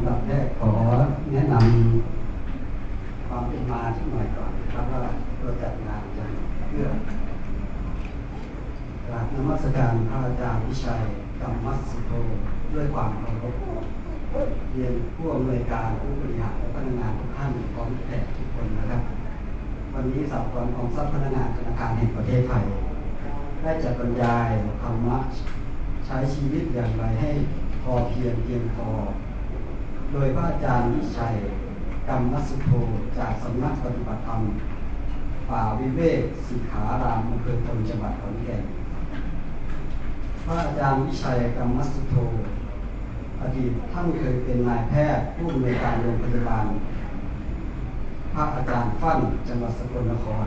ำหรับแรกขอแนะนำความเป็นมาสักหน่อยก่อนนะครับว่าเราจัดงานกันเพื่อกราบนมัสการพระอาจารย์วิชัยกรรมมัสสุโธด้วยความเคารพเรียนผู้อำนวยการผู้บริหารและพนักงานทุกท่านพร้อมแขกทุกคนนะครับวันนี้สากลกองทรัพย์พัฒนาธนาคารแห่งประเทศไทยได้จัดบรรยายธรรมะใช้ชีวิตอย่างไรให้พอเพียงเพียงพอโดยพระอาจารย์วิชัยกรรมสุโธจากสำนักปฏิบัติธรรมป่าวิเวกสิกขารามอำเภอตนจังหวัดขอนแก่นพระอาจารย์วิชัยกรรมสุโธอดีตท่านเคยเป็นนายแพทย์ผู้อำนวยการโรงพยาบาลพระอาจารย์ฟั่นจังหวัดสกลนคร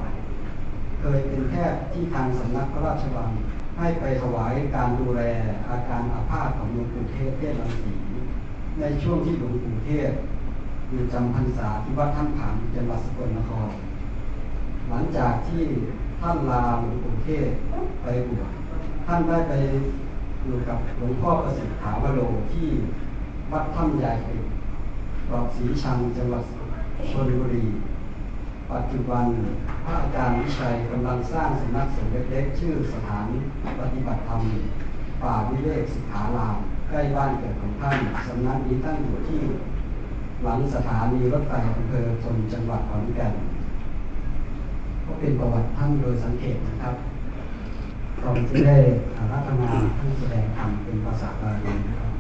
เคยเป็นแพทย์ที่ทางสำนักพระราชวังให้ไปถวายการดูแลอาการอาภาษของหลวงปู่เทศเทศรังสีในช่วงที่หลวงปู่เทศอยู่จำพรรษาที่วัดท่าผางจังหวัดสกลนครหลังจากที่ท่านลาหลวงปู่เทศไปบวชท่านได้ไปอยู่กับหลวงพ่อประสิทธิ์ถาวโรที่วัดถ้ำใหญ่ปลอกศรีชังจังหวัดชลบุรีปัจจุบันพระอาจารย์วิชัยกำลังสร้างสำนักสงฆ์เล็กๆชื่อสถานปฏิบัติธรรมป่าวิเวกสิกขารามใกล้บ้านเกิดของท่านสำนักนี้ตั้งอยู่ที่หลังสถานีรถไฟอำเภอตนจังหวัดขอนแก่นก็เป็นประวัติท่านโดยสังเกตนะครับตอนที่ได้อาราธนาท่านแสดงธรรมเป็นภาษาบาลีนะครับ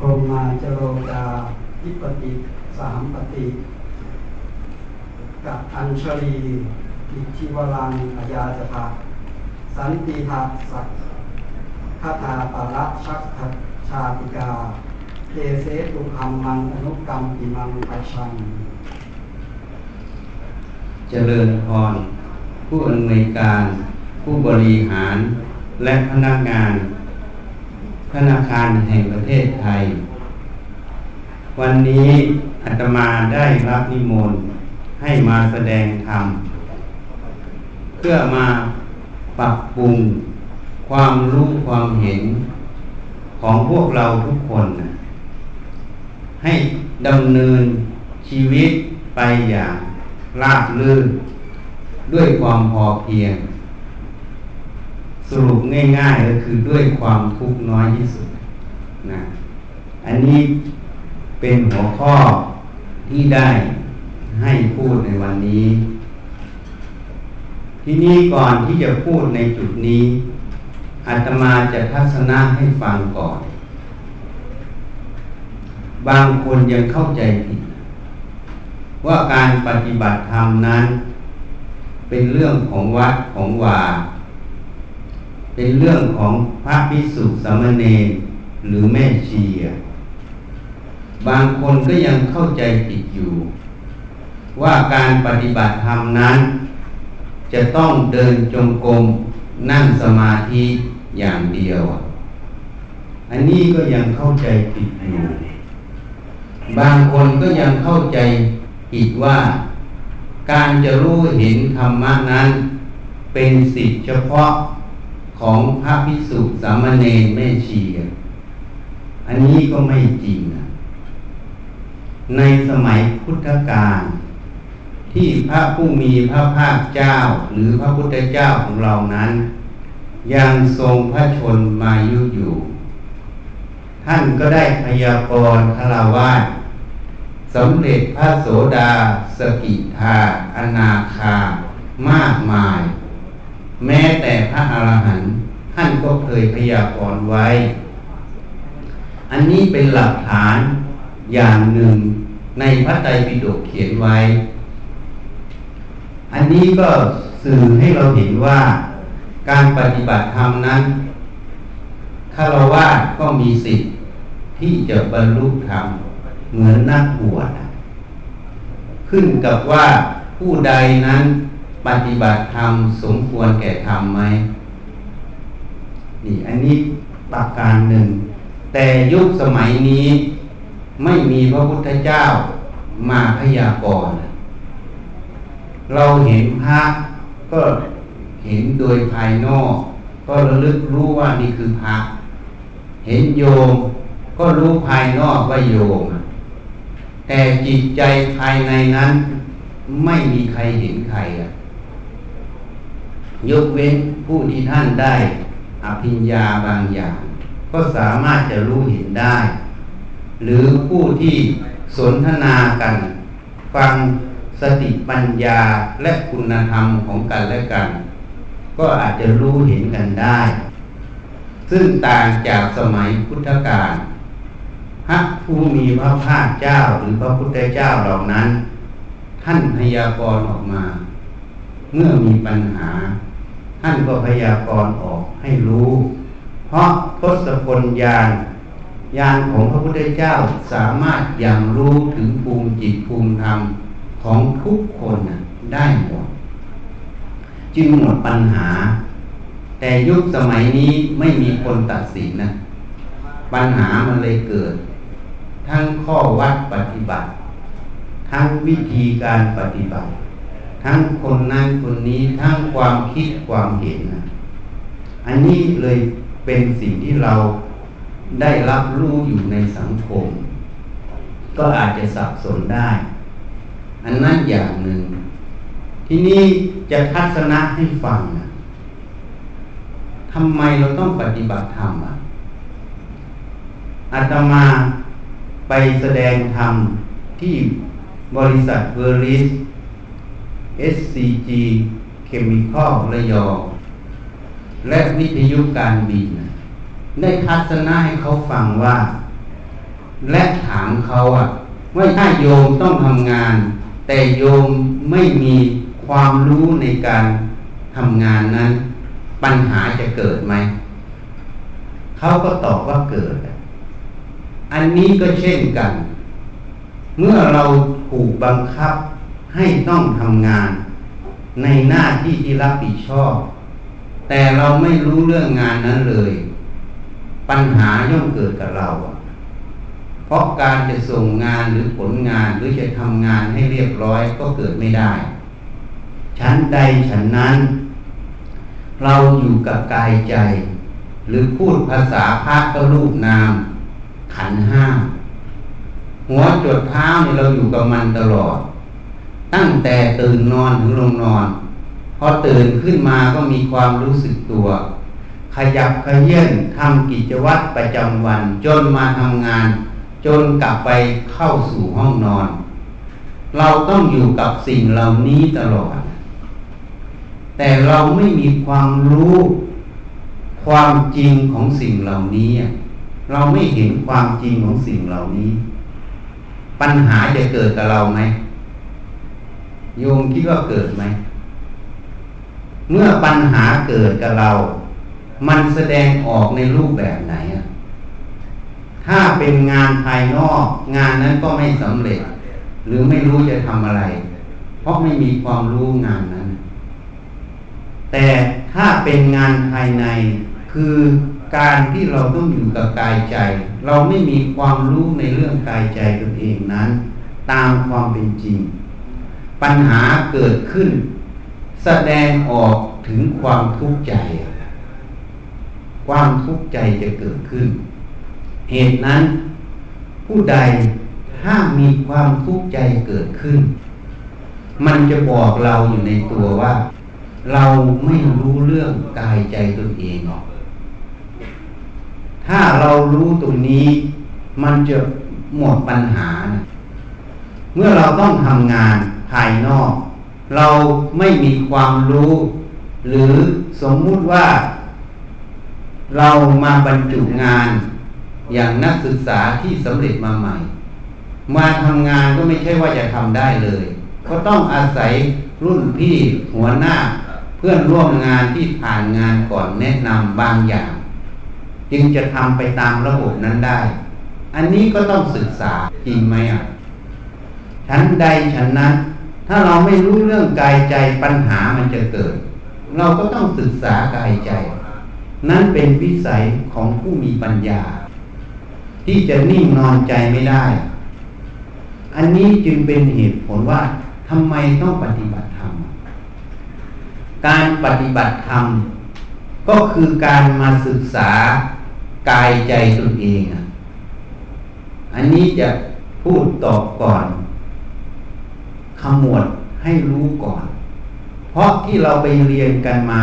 โอมมาจโรจาทิปติสามปติกับอัญชลีอิทธิวรังอายาจภะสันติภาสักคาถาปาระชักชาติกาเตเสตุอัมมังอนุกรรมปิมังปัชังเจริญพรผู้อำนวยการผู้บริหารและพนักงานธนาคารแห่งประเทศไทยวันนี้อาตมาได้รับนิมนต์ให้มาแสดงธรรมเพื่อมาปรับปรุงความรู้ความเห็นของพวกเราทุกคนให้ดำเนินชีวิตไปอย่างราบรื่นด้วยความพอเพียงสรุปง่ายๆก็คือด้วยความทุกข์น้อยที่สุดนะอันนี้เป็นหัวข้อที่ได้ให้พูดในวันนี้ทีนี้ก่อนที่จะพูดในจุดนี้อาตมาจะทัศนะให้ฟังก่อนบางคนยังเข้าใจผิดว่าการปฏิบัติธรรมนั้นเป็นเรื่องของวัดของวาเป็นเรื่องของพระภิกษุสามเณรหรือแม่ชีบางคนก็ยังเข้าใจผิดอยู่ว่าการปฏิบัติธรรมนั้นจะต้องเดินจงกรมนั่งสมาธิอย่างเดียวอันนี้ก็ยังเข้าใจผิดอยู่บางคนก็ยังเข้าใจผิดว่าการจะรู้เห็นธรรมะนั้นเป็นสิทธิเฉพาะของพระภิกษุสามเณรแม่ชีอันนี้ก็ไม่จริงในสมัยพุทธกาลที่พระผู้มีพระภาคเจ้าหรือพระพุทธเจ้าของเรานั้นยังทรงพระชนมายุอยู่ท่านก็ได้พยากรณ์ฆราวาสสำเร็จพระโสดาสกิทาอนาคามากมายแม้แต่พระอรหันต์ท่านก็เคยพยากรณ์ไว้อันนี้เป็นหลักฐานอย่างหนึ่งในพระไตรปิฎกเขียนไว้อันนี้ก็สื่อให้เราเห็นว่าการปฏิบัติธรรมนั้นฆราวาสก็มีสิทธิ์ที่จะบรรลุธรรมเหมือนนักบวชขึ้นกับว่าผู้ใดนั้นปฏิบัติธรรมสมควรแก่ธรรมไหมนี่อันนี้หลักการหนึ่งแต่ยุคสมัยนี้ไม่มีพระพุทธเจ้ามาพยากรณ์เราเห็นพระก็เห็นโดยภายนอกก็ระลึกรู้ว่านี่คือพระเห็นโยมก็รู้ภายนอกว่าโยม แต่จิตใจภายในนั้นไม่มีใครเห็นใครยกเว้นผู้ที่ท่านได้อภิญญาบางอย่างก็สามารถจะรู้เห็นได้หรือผู้ที่สนทนากันฟังสติปัญญาและคุณธรรมของกันและกันก็อาจจะรู้เห็นกันได้ซึ่งต่างจากสมัยพุทธกาลพระผู้มีพระภาคเจ้าหรือพระพุทธเจ้าเหล่านั้นท่านพยากรณ์ออกมาเมื่อมีปัญหาท่านก็พยากรณ์ออกให้รู้เพราะทศพลญาณของพระพุทธเจ้าสามารถยังรู้ถึงภูมิจิตภูมิธรรมของทุกคนได้หมดจึงหมดปัญหาแต่ยุคสมัยนี้ไม่มีคนตัดสินนะปัญหามันเลยเกิดทั้งข้อวัดปฏิบัติทั้งวิธีการปฏิบัติทั้งคนนั้นคนนี้ทั้งความคิดความเห็นอันนี้เลยเป็นสิ่งที่เราได้รับรู้อยู่ในสังคมก็อาจจะสับสนได้อันนั้นอย่างหนึ่งที่นี่จะทัศนะให้ฟังทำไมเราต้องปฏิบัติธรรมอาตมาไปแสดงธรรมที่บริษัทเวอริส SCG Chemical ระยองและวิทยุการบินได้ทัศนะให้เขาฟังว่าและถามเขาว่าถ้าโยมต้องทำงานแต่โยมไม่มีความรู้ในการทำงานนั้นปัญหาจะเกิดไหมเขาก็ตอบว่าเกิดอันนี้ก็เช่นกันเมื่อเราถูกบังคับให้ต้องทำงานในหน้าที่ที่รับผิดชอบแต่เราไม่รู้เรื่องงานนั้นเลยปัญหาย่อมเกิดกับเราเพราะการจะส่งงานหรือผลงานหรือจะทำงานให้เรียบร้อยก็เกิดไม่ได้ชั้นใดชั้นนั้นเราอยู่กับกายใจหรือพูดภาษาพระก็รูปนามขันธ์ห้าหัวจดเท้าเนี่ยเราอยู่กับมันตลอดตั้งแต่ตื่นนอนถึงลงนอนพอตื่นขึ้นมาก็มีความรู้สึกตัวขยับเขยื้อนทำกิจวัตรประจำวันจนมาทำงานจนกลับไปเข้าสู่ห้องนอนเราต้องอยู่กับสิ่งเหล่านี้ตลอดแต่เราไม่มีความรู้ความจริงของสิ่งเหล่านี้เราไม่เห็นความจริงของสิ่งเหล่านี้ปัญหาจะเกิดกับเราไหมโยมคิดว่าเกิดไหมเมื่อปัญหาเกิดกับเรามันแสดงออกในรูปแบบไหนถ้าเป็นงานภายนอกงานนั้นก็ไม่สำเร็จหรือไม่รู้จะทำอะไรเพราะไม่มีความรู้งานนั้นแต่ถ้าเป็นงานภายในคือการที่เราต้องอยู่กับกายใจเราไม่มีความรู้ในเรื่องกายใจตนเองนั้นตามความเป็นจริงปัญหาเกิดขึ้นแสดงออกถึงความทุกข์ใจความทุกข์ใจจะเกิดขึ้นเหตุนั้นผู้ใดห้ามมีความทุกข์ใจเกิดขึ้นมันจะบอกเราอยู่ในตัวว่าเราไม่รู้เรื่องกายใจตนเองถ้าเรารู้ตรงนี้มันจะหมดปัญหาเมื่อเราต้องทำงานภายนอกเราไม่มีความรู้หรือสมมุติว่าเรามาบรรจุงานอย่างนักศึกษาที่สำเร็จมาใหม่มาทำงานก็ไม่ใช่ว่าจะทำได้เลยก็ต้องอาศัยรุ่นพี่หัวหน้าเพื่อนร่วมงานที่ผ่านงานก่อนแนะนำบางอย่างจึงจะทำไปตามระบบนั้นได้อันนี้ก็ต้องศึกษาจริงไหมชั้นใดชั้นนั้นถ้าเราไม่รู้เรื่องกายใจปัญหามันจะเกิดเราก็ต้องศึกษากายใจนั้นเป็นวิสัยของผู้มีปัญญาที่จะนิ่งนอนใจไม่ได้อันนี้จึงเป็นเหตุผลว่าทำไมต้องปฏิบัติธรรมการปฏิบัติธรรมก็คือการมาศึกษากายใจตนเองอันนี้จะ พูดตอบก่อนขมวดให้รู้ก่อนเพราะที่เราไปเรียนกันมา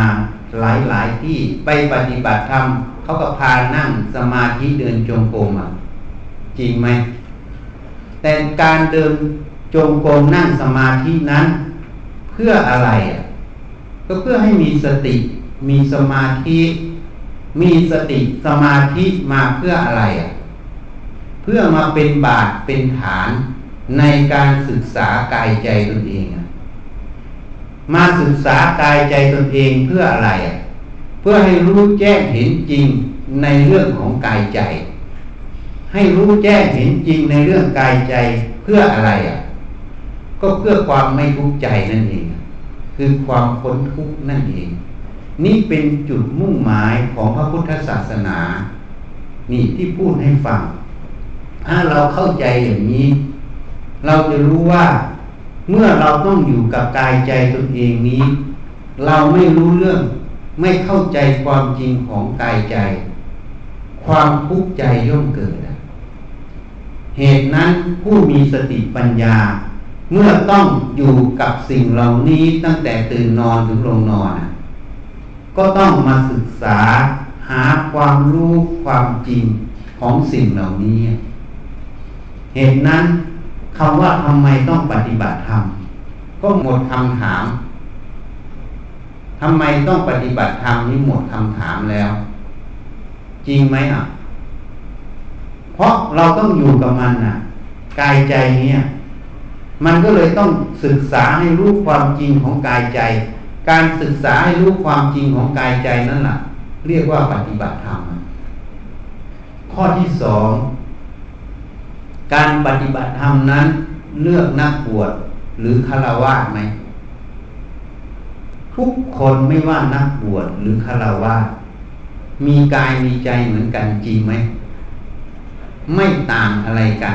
หลายๆที่ไปปฏิบัติธรรมเขาก็พานั่งสมาธิเดินจงกรมจริงไหมแต่การเดินจงกรมนั่งสมาธินั้นเพื่ออะไรก็เพื่อให้มีสติมีสมาธิมีสติสมาธิมาเพื่ออะไรเพื่อมาเป็นบาทเป็นฐานในการศึกษากายใจตนเองมาศึกษากายใจตนเองเพื่ออะไรเพื่อให้รู้แจ้งเห็นจริงในเรื่องของกายใจให้รู้แจ้งเห็นจริงในเรื่องกายใจเพื่ออะไรก็เพื่อความไม่ทุกข์ใจนั่นเองคือความพ้นทุกข์นั่นเองนี่เป็นจุดมุ่งหมายของพระพุทธศาสนานี่ที่พูดให้ฟังถ้าเราเข้าใจอย่างนี้เราจะรู้ว่าเมื่อเราต้องอยู่กับกายใจตนเองนี้เราไม่รู้เรื่องไม่เข้าใจความจริงของกายใจความทุกข์ใจย่อมเกิดเหตุนั้นผู้มีสติปัญญาเมื่อต้องอยู่กับสิ่งเหล่านี้ตั้งแต่ตื่นนอนถึงลงนอนก็ต้องมาศึกษาหาความรู้ความจริงของสิ่งเหล่านี้เหตุนั้นคำว่าทำไมต้องปฏิบัติธรรมก็หมดคำถามทำไมต้องปฏิบัติธรรมนี้หมดคำถามแล้วจริงไหมเพราะเราต้องอยู่กับมันกายใจเนี่ยมันก็เลยต้องศึกษาให้รู้ความจริงของกายใจการศึกษาให้รู้ความจริงของกายใจนั่นล่ะเรียกว่าปฏิบัติธรรมข้อที่สองการปฏิบัติธรรมนั้นเลือกนักบวชหรือฆราวาสไหมทุกคนไม่ว่านักบวชหรือฆราวาสมีกายมีใจเหมือนกันจริงไหมไม่ต่างอะไรกัน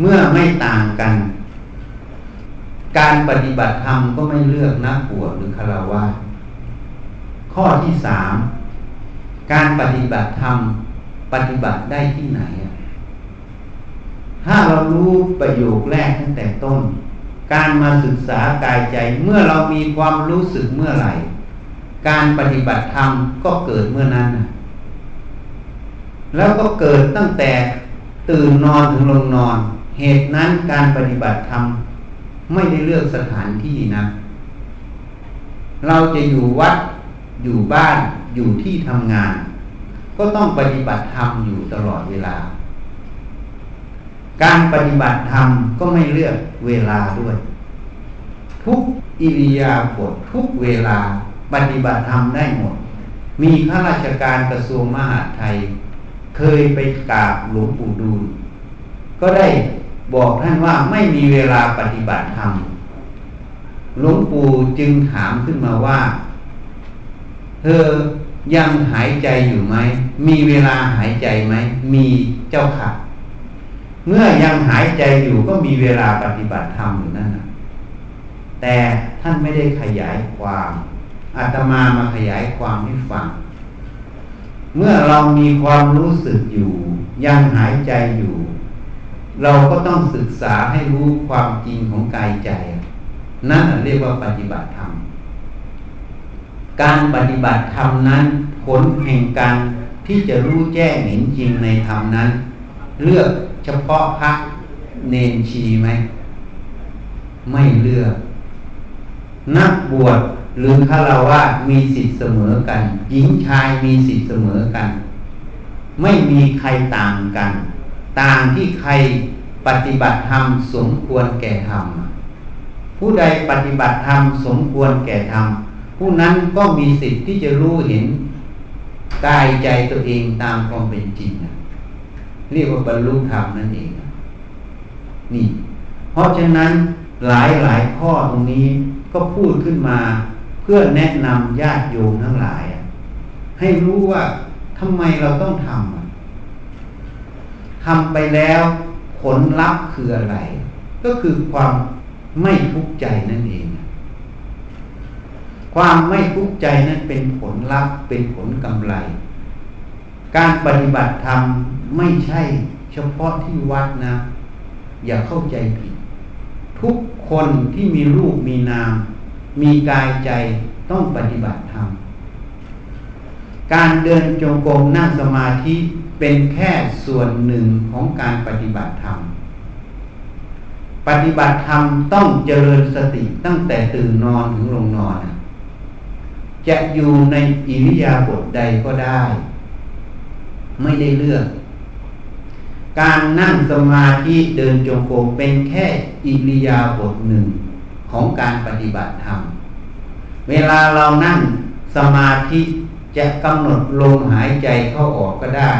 เมื่อไม่ต่างกันการปฏิบัติธรรมก็ไม่เลือกนักบวชหรือฆราวาสข้อที่สามการปฏิบัติธรรมปฏิบัติได้ที่ไหนถ้าเรารู้ประโยคแรกตั้งแต่ต้นการมาศึกษากายใจเมื่อเรามีความรู้สึกเมื่อไหร่การปฏิบัติธรรมก็เกิดเมื่อนั้นแล้วก็เกิดตั้งแต่ตื่นนอนถึงลงนอนเหตุนั้นการปฏิบัติธรรมไม่ได้เลือกสถานที่นะเราจะอยู่วัดอยู่บ้านอยู่ที่ทำงานก็ต้องปฏิบัติธรรมอยู่ตลอดเวลาการปฏิบัติธรรมก็ไม่เลือกเวลาด้วยทุกอิริยาบถทุกเวลาปฏิบัติธรรมได้หมดมีข้าราชการกระทรวงมหาดไทยเคยไปกราบหลวงปู่ดูลก็ได้บอกท่านว่าไม่มีเวลาปฏิบัติธรรมหลวงปู่จึงถามขึ้นมาว่าเธอยังหายใจอยู่ไหมมีเวลาหายใจไหมมีเจ้าค่ะเมื่อยังหายใจอยู่ก็มีเวลาปฏิบัติธรรมอยู่นั่นแต่ท่านไม่ได้ขยายความอาตมามาขยายความให้ฟังเมื่อเรามีความรู้สึกอยู่ยังหายใจอยู่เราก็ต้องศึกษาให้รู้ความจริงของกายใจนั่นเรียกว่าปฏิบัติธรรมการปฏิบัติธรรมนั้นผลแห่งการที่จะรู้แจ้งเห็นจริงในธรรมนั้นเลือกเฉพาะพระเนนชีไหมไม่เลือกนักบวชหรือฆราวาสมีสิทธิ์เสมอกันหญิงชายมีสิทธิ์เสมอกันไม่มีใครต่างกันต่างที่ใครปฏิบัติธรรมสมควรแก่ธรรมผู้ใดปฏิบัติธรรมสมควรแก่ธรรมผู้นั้นก็มีสิทธิ์ที่จะรู้เห็นกายใจตัวเองตามความเป็นจริงเรียกว่าบรรลุธรรมนั่นเองนี่เพราะฉะนั้นหลายข้อตรงนี้ก็พูดขึ้นมาเพื่อแนะนำญาติโยมทั้งหลายให้รู้ว่าทำไมเราต้องทำไปแล้วผลลัพธ์คืออะไรก็คือความไม่ทุกข์ใจนั่นเองความไม่ทุกข์ใจนั้นเป็นผลลัพธ์เป็นผลกำไรการปฏิบัติธรรมไม่ใช่เฉพาะที่วัดนะ อย่าเข้าใจผิดทุกคนที่มีรูปมีนามมีกายใจต้องปฏิบัติธรรมการเดินจงกรมนั่งสมาธิเป็นแค่ส่วนหนึ่งของการปฏิบัติธรรมปฏิบัติธรรมต้องเจริญสติตั้งแต่ตื่นนอนถึงลงนอนจะอยู่ในอิริยาบถใดก็ได้ไม่ได้เลือกการนั่งสมาธิเดินจงกรมเป็นแค่อิริยาบถหนึ่งของการปฏิบัติธรรมเวลาเรานั่งสมาธิจะกำหนดลมหายใจเข้าออกก็ได้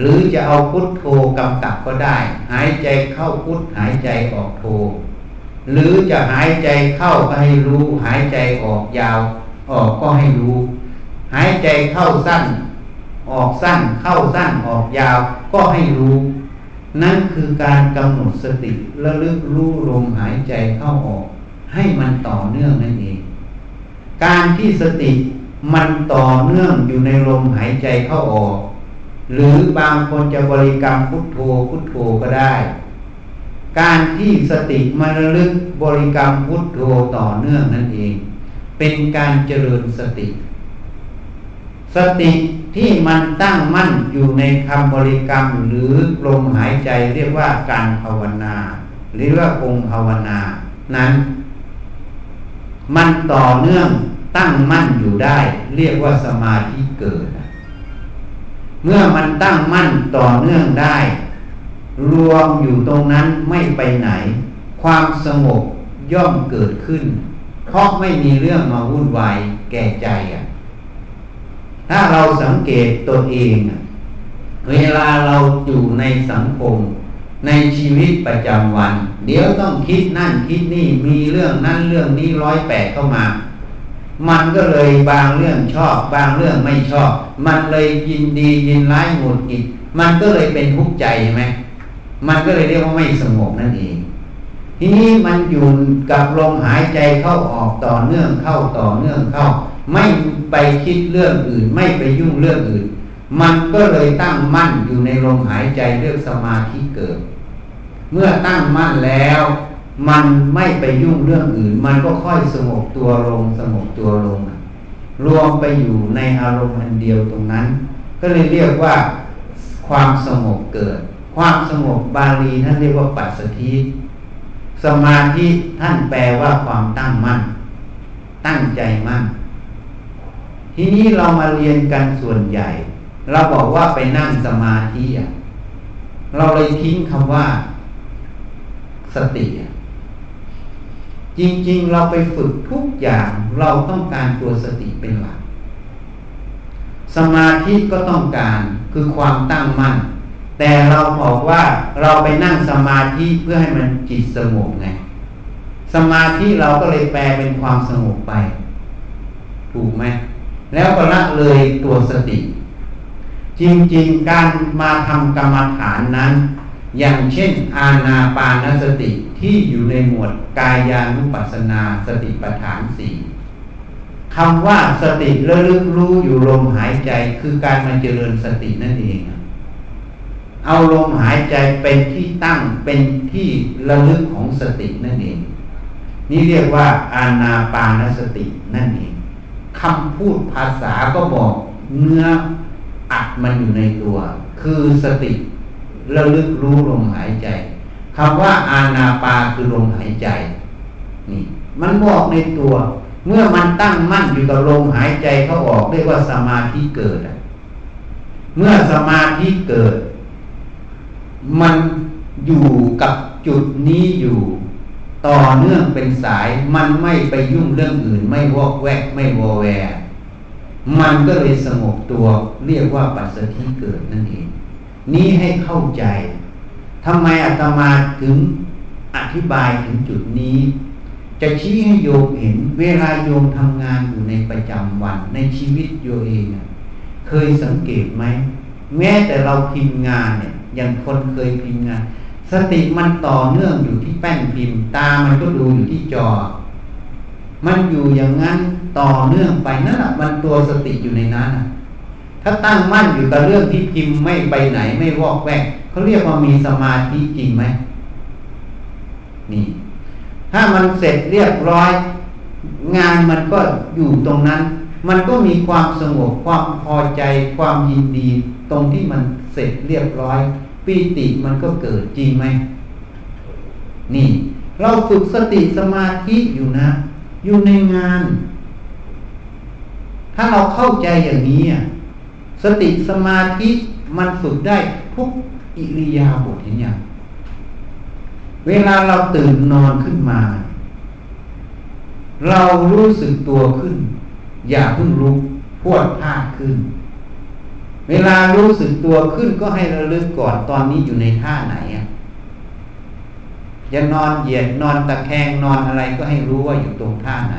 หรือจะเอาพุทโธกำกับก็ได้หายใจเข้าพุทหายใจออกโธหรือจะหายใจเข้าก็ให้รู้หายใจออกยาวออกก็ให้รู้หายใจเข้าสั้นออกสั้นเข้าสั้นออกยาวก็ให้รู้นั่นคือการกำหนดสติระลึกรู้ลมหายใจเข้าออกให้มันต่อเนื่องนั่นเองการที่สติมันต่อเนื่องอยู่ในลมหายใจเข้าออกหรือบางคนจะบริกรรมพุทโธพุทโธก็ได้การที่สติมันระลึกบริกรรมพุทโธต่อเนื่องนั่นเองเป็นการเจริญสติสติที่มันตั้งมั่นอยู่ในคำบริกรรมหรือลมหายใจเรียกว่าการภาวนาหรือว่าองค์ภาวนานั้นมันต่อเนื่องตั้งมั่นอยู่ได้เรียกว่าสมาธิเกิดเมื่อมันตั้งมั่นต่อเนื่องได้รวมอยู่ตรงนั้นไม่ไปไหนความสงบย่อมเกิดขึ้นเพราะไม่มีเรื่องมาวุ่นวายแก่ใจถ้าเราสังเกตตัวเองเวลาเราอยู่ในสังคมในชีวิตประจำวันเดี๋ยวต้องคิดนั่นคิดนี่มีเรื่องนั่นเรื่องนี้108เข้ามามันก็เลยบางเรื่องชอบบางเรื่องไม่ชอบมันเลยยินดียินร้ายหงุดหงิดมันก็เลยเป็นทุกข์ใจใช่ไหมมันก็เลยเรียกว่าไม่สงบนั่นเองทีนี้มันอยู่กับลมหายใจเข้าออกต่อเนื่องเข้าต่อเนื่องเข้าไม่ไปคิดเรื่องอื่นไม่ไปยุ่งเรื่องอื่นมันก็เลยตั้งมั่นอยู่ในลมหายใจเรียกสมาธิเกิดเมื่อตั้งมั่นแล้วมันไม่ไปยุ่งเรื่องอื่นมันก็ค่อยสงบตัวลงสงบตัวลงรวมไปอยู่ในอารมณ์อันเดียวตรงนั้นก็เลยเรียกว่าความสงบเกิดความสงบบาลีท่านเรียกว่าปัสสัทธิสมาธิท่านแปลว่าความตั้งมั่นตั้งใจมั่นทีนี้เรามาเรียนกันส่วนใหญ่เราบอกว่าไปนั่งสมาธิเราเลยทิ้งคำว่าสติจริงๆเราไปฝึกทุกอย่างเราต้องการตัวสติเป็นหลักสมาธิก็ต้องการคือความตั้งมั่นแต่เราบอกว่าเราไปนั่งสมาธิเพื่อให้มันจิตสงบไงสมาธิเราก็เลยแปลเป็นความสงบไปถูกไหมแล้วก็ละเลยตัวสติจริงๆการมาทำกรรมฐานนั้นอย่างเช่นอานาปานสติที่อยู่ในหมวดกายานุปัสสนาสติปัฏฐาน4คำว่าสติระลึกรู้อยู่ลมหายใจคือการมาเจริญสตินั่นเองเอาลมหายใจเป็นที่ตั้งเป็นที่ระลึกของสตินั่นเองนี่เรียกว่าอานาปานสตินั่นเองคำพูดภาษาก็บอกเนื้ออัดมันอยู่ในตัวคือสติระลึกรู้ลมหายใจคำว่าอานาปาคือลมหายใจนี่มันบอกในตัวเมื่อมันตั้งมั่นอยู่กับลมหายใจเข้าออกเรียกว่าสมาธิเกิดเมื่อสมาธิเกิดมันอยู่กับจุดนี้อยู่ต่อเนื่องเป็นสายมันไม่ไปยุ่งเรื่องอื่นไม่วอกแวกไม่วอแวมันก็เลยสงบตัวเรียกว่าปัสสัทธิเกิดนั่นเองนี้ให้เข้าใจทำไมอาตมาถึงอธิบายถึงจุดนี้จะชี้ให้โยมเห็นเวลาโยมทำงานอยู่ในประจำวันในชีวิตโยมเองเคยสังเกตไหมแม้แต่เราพิมพ์งานเนี่ยอย่างคนเคยพิมพ์งานสติมันต่อเนื่องอยู่ที่แป้นพิมพ์ตามันก็ดูอยู่ที่จอมันอยู่อย่างนั้นต่อเนื่องไปนั่นแหละมันตัวสติอยู่ในนั้นถ้าตั้งมั่นอยู่กับเรื่องที่พิมพ์ไม่ไปไหนไม่วอกแวกเขาเรียกว่ามีสมาธิจริงไหม นี่ถ้ามันเสร็จเรียบร้อยงานมันก็อยู่ตรงนั้นมันก็มีความสงบความพอใจความยินดีตรงที่มันเสร็จเรียบร้อยปีติมันก็เกิดจริงไหมนี่เราฝึกสติสมาธิอยู่นะอยู่ในงานถ้าเราเข้าใจอย่างนี้สติสมาธิมันฝึกได้ทุกอิริยาบถเห็นยังเวลาเราตื่นนอนขึ้นมาเรารู้สึกตัวขึ้นอย่าเพิ่งลุกพรวดพลาดขึ้นเวลารู้สึกตัวขึ้นก็ให้ระลึกก่อนตอนนี้อยู่ในท่าไหนจะนอนเหยียดนอนตะแคงนอนอะไรก็ให้รู้ว่าอยู่ตรงท่าไหน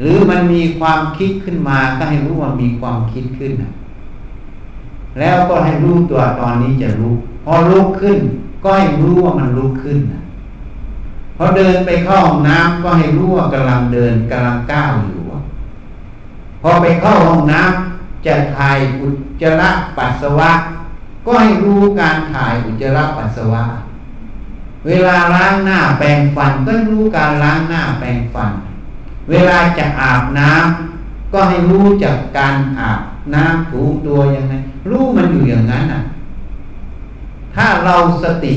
หรือมันมีความคิดขึ้นมาก็ให้รู้ว่ามีความคิดขึ้นแล้วก็ให้รู้ตัวตอนนี้จะลุกพอลุกขึ้นก็ให้รู้ว่ามันลุกขึ้นพอเดินไปเข้าห้องน้ำก็ให้รู้ว่ากำลังเดินกำลังก้าวอยู่พอไปเข้าห้องน้ำจะถ่ายอุจจาระปัสสาวะก็ให้รู้การถ่ายอุจจาระปัสสาวะเวลาล้างหน้าแปรงฟันก็รู้การล้างหน้าแปรงฟันเวลาจะอาบน้ำก็ให้รู้จากการอาบน้ำถูตัวยังไงรู้มันอยู่อย่างนั้นน่ะถ้าเราสติ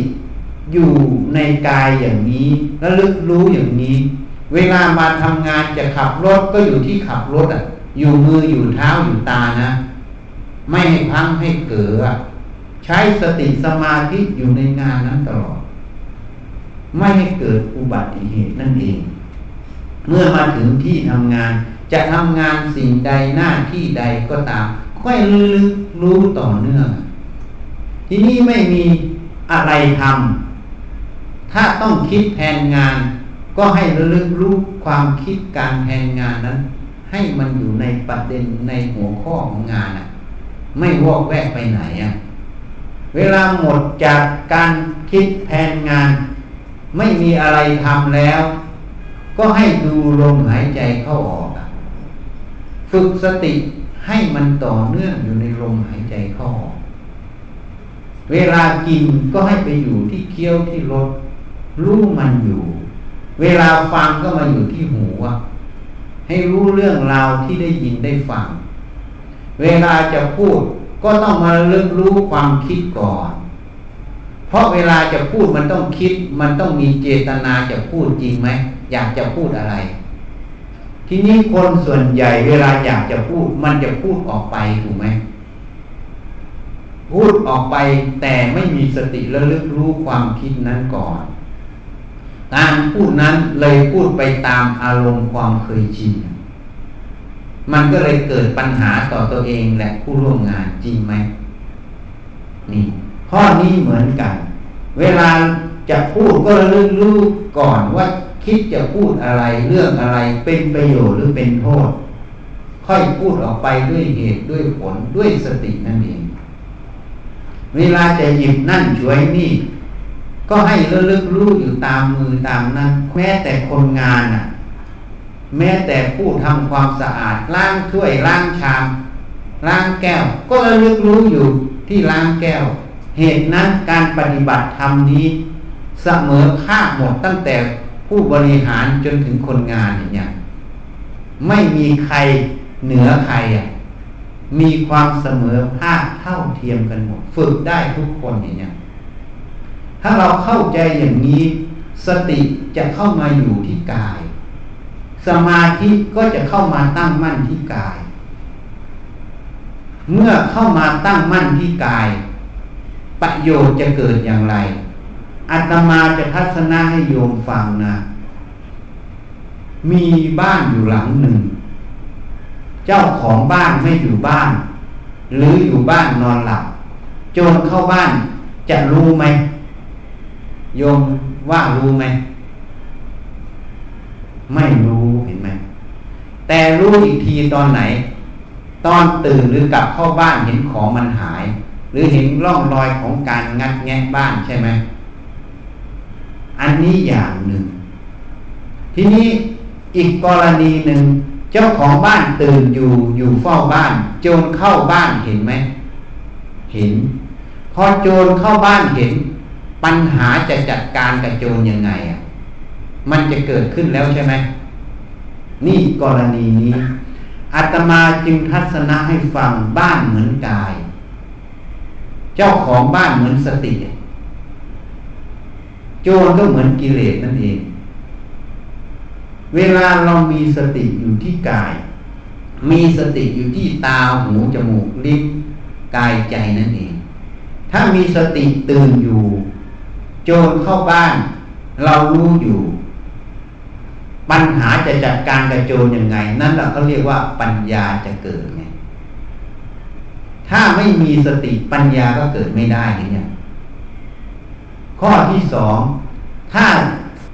อยู่ในกายอย่างนี้และระลึกรู้อย่างนี้เวลามาทำงานจะขับรถก็อยู่ที่ขับรถอยู่มืออยู่เท้าอยู่ตานะไม่ให้พังให้เกลือใช้สติสมาธิอยู่ในงานนั้นตลอดไม่ให้เกิดอุบัติเหตุนั่นเองเมื่อมาถึงที่ทำงานจะทำงานสิ่งใดหน้าที่ใดก็ตามค่อยลึกรู้ต่อเนื่องที่นี่ไม่มีอะไรทำถ้าต้องคิดแผนงานก็ให้ระลึกรู้ความคิดการแผนงานนั้นให้มันอยู่ในประเด็นในหัวข้อของงานไม่วอกแวกไปไหนเวลาหมดจากการคิดแผนงานไม่มีอะไรทำแล้วก็ให้ดูลมหายใจเข้าออกฝึกสติให้มันต่อเนื่องอยู่ในลมหายใจเข้าออกเวลากินก็ให้ไปอยู่ที่เคี้ยวที่รสรู้มันอยู่เวลาฟังก็มาอยู่ที่หูให้รู้เรื่องราวที่ได้ยินได้ฟังเวลาจะพูดก็ต้องมาเริ่มรู้ความคิดก่อนเพราะเวลาจะพูดมันต้องคิดมันต้องมีเจตนาจะพูดจริงไหมอยากจะพูดอะไรทีนี้คนส่วนใหญ่เวลาอยากจะพูดมันจะพูดออกไปถูกไหมพูดออกไปแต่ไม่มีสติระลึกรู้ความคิดนั้นก่อนการพูดนั้นเลยพูดไปตามอารมณ์ความเคยชินมันก็เลยเกิดปัญหาต่อตัวเองและผู้ร่วมงานจริงไหมนี่ข้อนี้เหมือนกันเวลาจะพูดก็ระลึกรู้ก่อนว่าคิดจะพูดอะไรเรื่องอะไรเป็นประโยชน์หรือเป็นโทษค่อยพูดออกไปด้วยเหตุด้วยผลด้วยสตินั่นเองเวลาจะหยิบนั่นช่วยนี่ก็ให้ระลึกรู้อยู่ตามมือตามนั้นแม้แต่คนงานแม้แต่ผู้ทำความสะอาดล้างถ้วยล้างชามล้างแก้วก็ระลึกรู้อยู่ที่ล้างแก้วเหตุนั้นการปฏิบัติธรรมนี้เสมอภาคหมดตั้งแต่ผู้บริหารจนถึงคนงานอย่างไม่มีใครเหนือใครมีความเสมอภาคเท่าเทียมกันหมดฝึกได้ทุกคนอย่างถ้าเราเข้าใจอย่างนี้สติจะเข้ามาอยู่ที่กายสมาธิก็จะเข้ามาตั้งมั่นที่กายเมื่อเข้ามาตั้งมั่นที่กายประโยชน์จะเกิดอย่างไรอาตมาจะทัศนาให้โยมฟังนะมีบ้านอยู่หลังหนึ่งเจ้าของบ้านไม่อยู่บ้านหรืออยู่บ้านนอนหลับโจรเข้าบ้านจะรู้ไหมโยมว่ารู้ไหมไม่รู้เห็นไหมแต่รู้อีกทีตอนไหนตอนตื่นหรือกลับเข้าบ้านเห็นของมันหายหรือเห็นร่องรอยของการงัดแงะบ้านใช่ไหมอันนี้อย่างหนึ่งทีนี้อีกกรณีหนึ่งเจ้าของบ้านตื่นอยู่เฝ้าบ้านโจรเข้าบ้านเห็นไหมเห็นพอโจรเข้าบ้านเห็นปัญหาจะจัดการกับโจรยังไง มันจะเกิดขึ้นแล้วใช่ไหมนี่กรณีนี้อาตมาจึงทัศนะให้ฟังบ้านเหมือนกายเจ้าของบ้านเหมือนสติโจรก็เหมือนกิเลสนั่นเองเวลาเรามีสติอยู่ที่กายมีสติอยู่ที่ตาหูจมูกลิ้นกายใจนั่นเองถ้ามีสติตื่นอยู่โจรเข้าบ้านเรารู้อยู่ปัญหาจะจัดการกับโจรยังไงนั่นเราก็เรียกว่าปัญญาจะเกิดไงถ้าไม่มีสติปัญญาก็เกิดไม่ได้เนี่ยข้อที่สองถ้า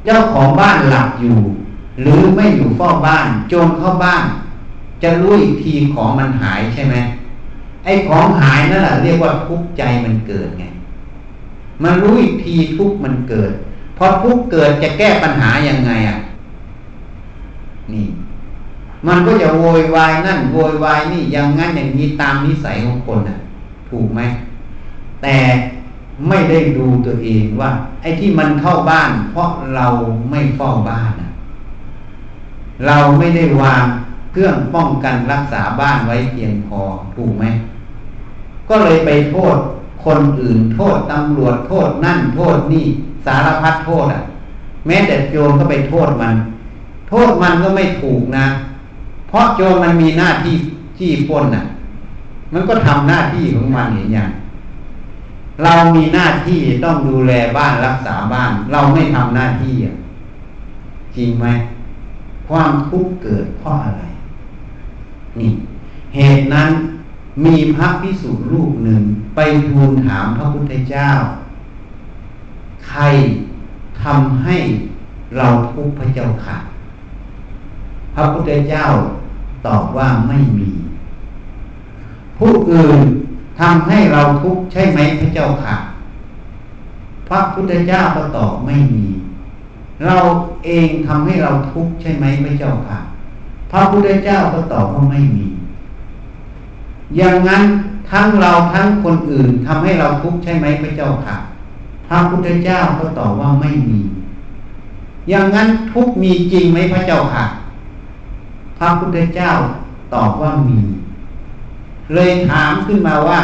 เจ้าของบ้านหลับอยู่หรือไม่อยู่เฝ้าบ้านโจรเข้าบ้านจะรู้อีกทีของมันหายใช่ไหมไอ้ของหายนั่นแหละเรียกว่าทุกข์ใจมันเกิดไงมันรู้อีกทีทุกข์มันเกิดพอทุกข์เกิดจะแก้ปัญหายังไงอ่ะนี่มันก็จะโวยวายนั่นโวยวายนี่อย่างงั้นอย่างนี้ตามนิสัยของคนอ่ะถูกไหมแต่ไม่ได้ดูตัวเองว่าไอ้ที่มันเข้าบ้านเพราะเราไม่เฝ้าบ้านอ่ะเราไม่ได้วางเครื่องป้องกันรักษาบ้านไว้เพียงพอถูกไหมก็เลยไปโทษคนอื่นโทษตำรวจโทษนั่นโทษนี่สารพัดโทษอ่ะแม้แต่โจรก็ไปโทษมันโทษมันก็ไม่ถูกนะเพราะโจรมันมีหน้าที่จี้ปล้นน่ะมันก็ทำหน้าที่ของมันเห็นอย่างเรามีหน้าที่ต้องดูแลบ้านรักษาบ้านเราไม่ทำหน้าที่อ่ะจริงไหมความทุกข์เกิดเพราะอะไรนี่เหตุนั้นมีพระภิกษุรูปหนึ่งไปทูลถามพระพุทธเจ้าใครทำให้เราทุกข์พระเจ้าค่ะพระพุทธเจ้าตอบว่าไม่มีผู้อื่นทำให้เราทุกข์ใช่ไหมพระเจ้าค่ะพระพุทธเจ้าก็ตอบไม่มีเราเองทำให้เราทุกข์ใช่ไหมพระเจ้าค่ะพระพุทธเจ้าก็ตอบว่าไม่มีอย่างนั้นทั้งเราทั้งคนอื่นทำให้เราทุกข์ใช่ไหมพระเจ้าค่ะพระพุทธเจ้าก็ตอบว่าไม่มีอย่างนั้นทุกข์มีจริงไหมพระเจ้าค่ะพระพุทธเจ้าตอบว่ามีเลยถามขึ้นมาว่า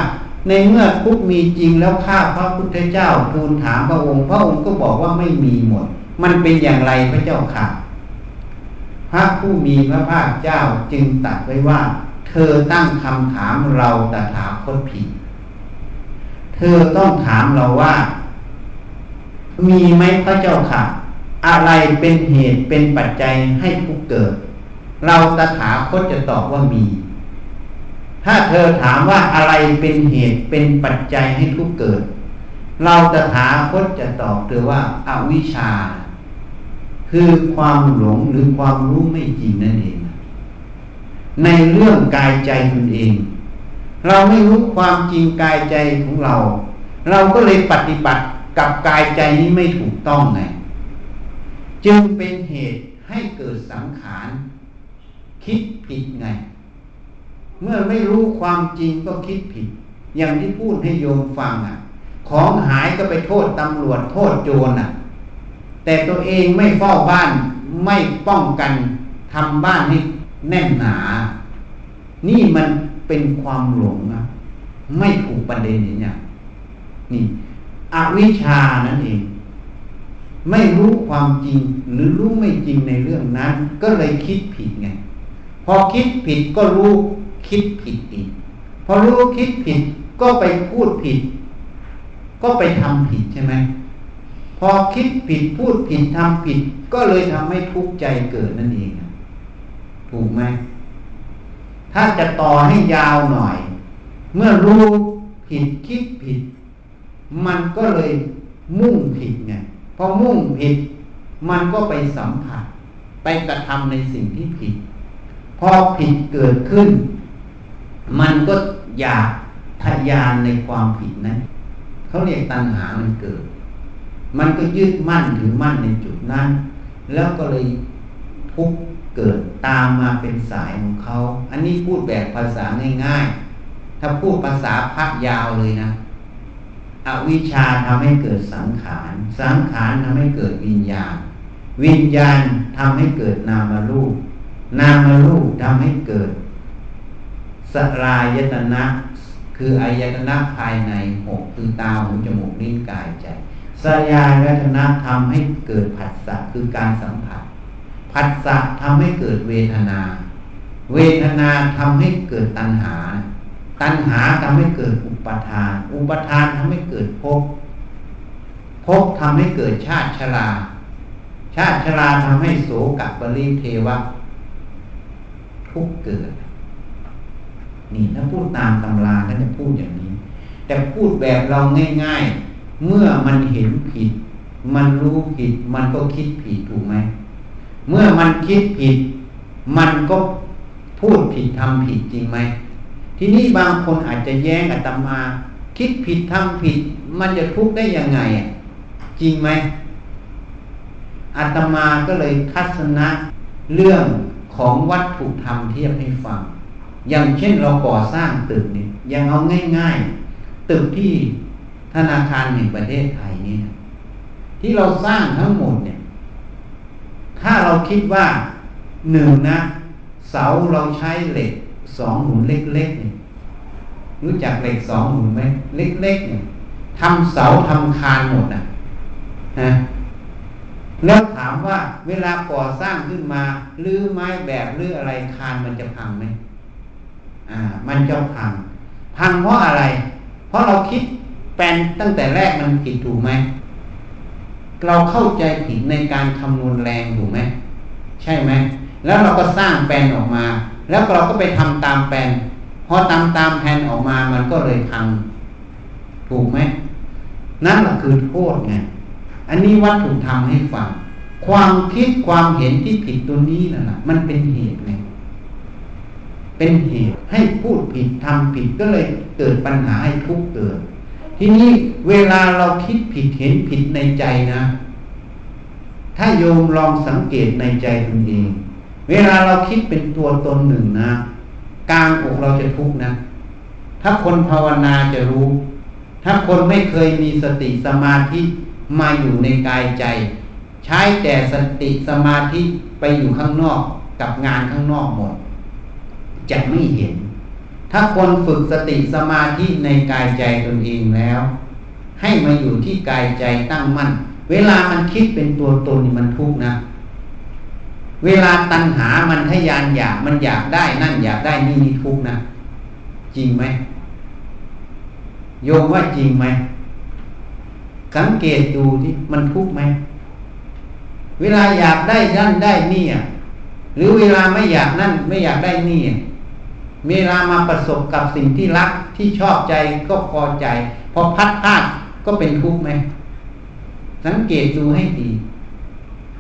ในเมื่อทุกข์มีจริงแล้วข้าพระพุทธเจ้าทูลถามพระองค์พระองค์ก็บอกว่าไม่มีหมดมันเป็นอย่างไรพระเจ้าค่ะพระผู้มีพระภาคเจ้าจึงตรัสไว้ว่าเธอตั้งคำถามเราแต่ถามคนผิดเธอต้องถามเราว่ามีไหมพระเจ้าค่ะอะไรเป็นเหตุเป็นปัจจัยให้ทุกข์เกิดเราตถาคตจะตอบว่ามีถ้าเธอถามว่าอะไรเป็นเหตุเป็นปัจจัยให้ทุกข์เกิดเราตถาคตจะตอบเธอว่าอวิชชาคือความหลงหรือความรู้ไม่จริงนั่นเองในเรื่องกายใจตนเองเราไม่รู้ความจริงกายใจของเราเราก็เลยปฏิบัติกับกายใจนี้ไม่ถูกต้องไงจึงเป็นเหตุให้เกิดสังขารคิดผิดไงเมื่อไม่รู้ความจริงก็คิดผิดอย่างที่พูดให้โยมฟังอ่ะของหายก็ไปโทษตำรวจโทษโจรอ่ะแต่ตัวเองไม่เฝ้าบ้านไม่ป้องกันทำบ้านให้แน่นหนานี่มันเป็นความหลงอ่ะไม่ถูกประเด็นเนี่ยนี่อวิชชานั่นเองไม่รู้ความจริงหรือรู้ไม่จริงในเรื่องนั้นก็เลยคิดผิดไงพอคิดผิดก็รู้คิดผิดอีกพอรู้คิดผิดก็ไปพูดผิดก็ไปทำผิดใช่ไหมพอคิดผิดพูดผิดทำผิดก็เลยทำให้ทุกข์ใจเกิดนั่นเองถูกไหมถ้าจะต่อให้ยาวหน่อยเมื่อรู้ผิดคิดผิดมันก็เลยมุ่งผิดไงพอมุ่งผิดมันก็ไปสัมผัสไปกระทำในสิ่งที่ผิดพอผิดเกิดขึ้นมันก็อยากทะยานในความผิดนั้นเขาเรียกตัณหามันเกิดมันก็ยึดมั่นถือมั่นในจุดนั้นแล้วก็เลยทุกข์เกิดตามมาเป็นสายของเขาอันนี้พูดแบบภาษาง่ายๆถ้าพูดภาษาภาคยาวเลยนะอวิชชาทำให้เกิดสังขารสังขารทำให้เกิดวิญญาณ วิญญาณทำให้เกิดนามรูปนามรูปทำให้เกิดสลายตนะคืออายตนะภายในหกคือตาหูจมูกลิ้นกายใจสลายตนะทำให้เกิดผัสสะคือการสัมผัสผัสสะทำให้เกิดเวทนาเวทนาทำให้เกิดตัณหาตัณหาทำให้เกิดอุปาทานอุปาทานทำให้เกิดภพภพทำให้เกิดชาติชราชาติชราทำให้โสกปริเทวะทุกข์เกิดนี่ถ้าพูดตามตำราก็จะพูดอย่างนี้แต่พูดแบบเราง่ายๆเมื่อมันเห็นผิดมันรู้ผิดมันก็คิดผิดถูกไหมเมื่อมันคิดผิดมันก็พูดผิดทำผิดจริงไหมทีนี้บางคนอาจจะแย้งอาตมาคิดผิดทำผิดมันจะทุกข์ได้ยังไงจริงไหมอาตมาก็เลยทัศนะเรื่องของวัตถุธรรมเทียบให้ฟังอย่างเช่นเราก่อสร้างตึกนี่ยังเอาง่ายๆตึกที่ธนาคารแห่งประเทศไทยนี่ที่เราสร้างทั้งหมดเนี่ยถ้าเราคิดว่าหนึ่งนะเสาเราใช้เหล็กสองหนุนเล็กๆเนี่ยรู้จักเหล็กสองหนุนไหมเล็กๆเนี่ยทำเสาทำคานหมดนะฮะแล้วถามว่าเวลาก่อสร้างขึ้นมารื้อไม้แบบรื้ออะไรคานมันจะพังไหมมันจะพังเพราะอะไรเพราะเราคิดแปลนตั้งแต่แรกมันผิดถูกไหมเราเข้าใจผิดในการคำนวณแรงถูกไหมใช่ไหมแล้วเราก็สร้างแปลนออกมาแล้วเราก็ไปทำตามแปลนพอตามแผนออกมามันก็เลยพังถูกไหมนั่นแหละคือโทษไงอันนี้วัตถุธรรมให้ฟังความคิดความเห็นที่ผิดตัวนี้นั่นแหละมันเป็นเหตุไงเป็นเหตุให้พูดผิดทำผิดก็เลยเกิดปัญหาให้ทุกข์เกิดทีนี้เวลาเราคิดผิดเห็นผิดในใจนะถ้าโยมลองสังเกตในใจตนเองเวลาเราคิดเป็นตัวตนหนึ่งนะกลางอกเราจะทุกข์นะถ้าคนภาวนาจะรู้ถ้าคนไม่เคยมีสติสมาธิมาอยู่ในกายใจใช้แต่สติสมาธิไปอยู่ข้างนอกกับงานข้างนอกหมดจะไม่เห็นถ้าคนฝึกสติสมาธิในกายใจตนเองแล้วให้มาอยู่ที่กายใจตั้งมั่นเวลามันคิดเป็นตัวตนมันทุกข์นะเวลาตัณหามันทะยานอยากมันอยากได้นั่นอยากได้นี่ทุกข์นะจริงไหมโยมว่าจริงไหมสังเกตดูที่มันทุกข์ไหมเวลาอยากได้นั่นได้นี่หรือเวลาไม่อยากนั่นไม่อยากได้นี่เวลามาประสบกับสิ่งที่รักที่ชอบใจก็พอใจพอพัดพลาดก็เป็นทุกข์ไหมสังเกตดูให้ดี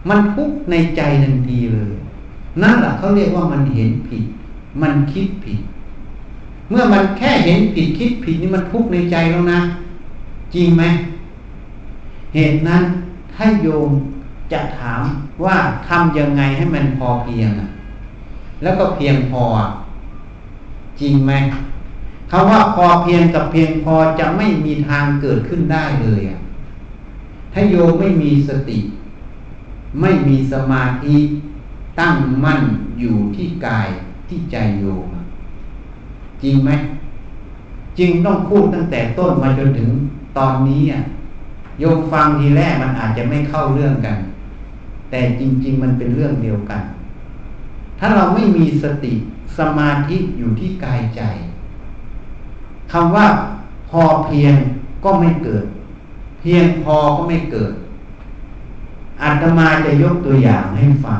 มันทุกข์ในใจทันทีเลยนั่นแหละเขาเรียกว่ามันเห็นผิดมันคิดผิดเมื่อมันแค่เห็นผิดคิดผิดนี่มันทุกข์ในใจแล้วนะจริงไหมเหตุนั้นถ้าโยมจะถามว่าทำยังไงให้มันพอเพียงแล้วก็เพียงพอจริงไหมคำว่าพอเพียงกับเพียงพอจะไม่มีทางเกิดขึ้นได้เลยถ้าโยมไม่มีสติไม่มีสมาธิตั้งมั่นอยู่ที่กายที่ใจโยมจริงไหมจริงต้องพูดตั้งแต่ต้นมาจนถึงตอนนี้โยมฟังทีแรกมันอาจจะไม่เข้าเรื่องกันแต่จริงๆมันเป็นเรื่องเดียวกันถ้าเราไม่มีสติสมาธิอยู่ที่กายใจคำว่าพอเพียงก็ไม่เกิดเพียงพอก็ไม่เกิดอาตมาจะยกตัวอย่างให้ฟัง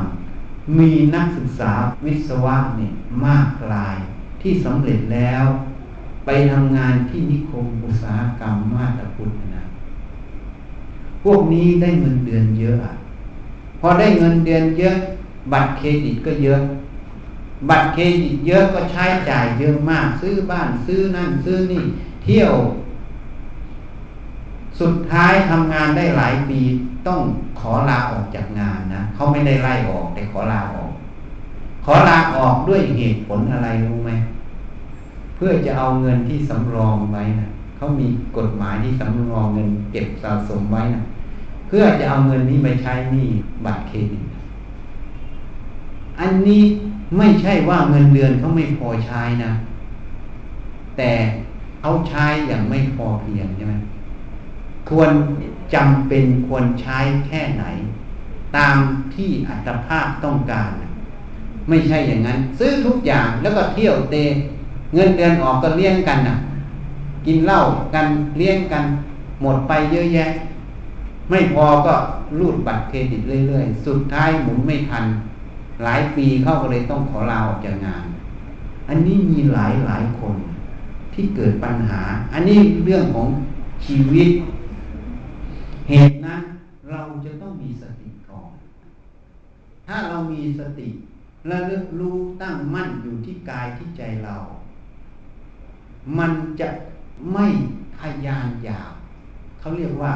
มีนักศึกษาวิศวะเนี่ยมากรายที่สำเร็จแล้วไปทำงานที่นิคมอุตสาหกรรมมาตาพุทธนะพวกนี้ได้เงินเดือนเยอะพอได้เงินเดือนเยอะบัตรเครดิตก็เยอะบัตรเครดิตเยอะก็ใช้จ่ายเยอะมากซื้อบ้านซื้อนั่นซื้อนี่เที่ยวสุดท้ายทำงานได้หลายปีต้องขอลาออกจากงานนะเขาไม่ได้ไล่ออกแต่ขอลาออกขอลาออกด้วยเหตุผลอะไรรู้ไหมเพื่อจะเอาเงินที่สำรองไว้นะเขามีกฎหมายที่สำรองเงินเก็บสะสมไว้นะ เพื่อจะเอาเงินนี้ไปใช้หนี้บัตรเครดิตอันนี้ไม่ใช่ว่าเงินเดือนเขาไม่พอใช้นะแต่เขาใช้อย่างไม่พอเพียงใช่ไหมควรจำเป็นควรใช้แค่ไหนตามที่อัตภาพต้องการไม่ใช่อย่างนั้นซื้อทุกอย่างแล้วก็เที่ยวเตะเงินเดือนออกก็เลี้ยงกันน่ะกินเหล้ากันเลี้ยงกันหมดไปเยอะแยะไม่พอก็รูดบัตรเครดิตเรื่อยๆสุดท้ายหมุนไม่ทันหลายปีเข้าก็เลยต้องขอลาออกจากงานอันนี้มีหลายคนที่เกิดปัญหาอันนี้เรื่องของชีวิตเหตุนั้นเราจะต้องมีสติก่อนถ้าเรามีสติระลึกรู้ตั้งมั่นอยู่ที่กายที่ใจเรามันจะไม่ทะยานอยากเขาเรียกว่า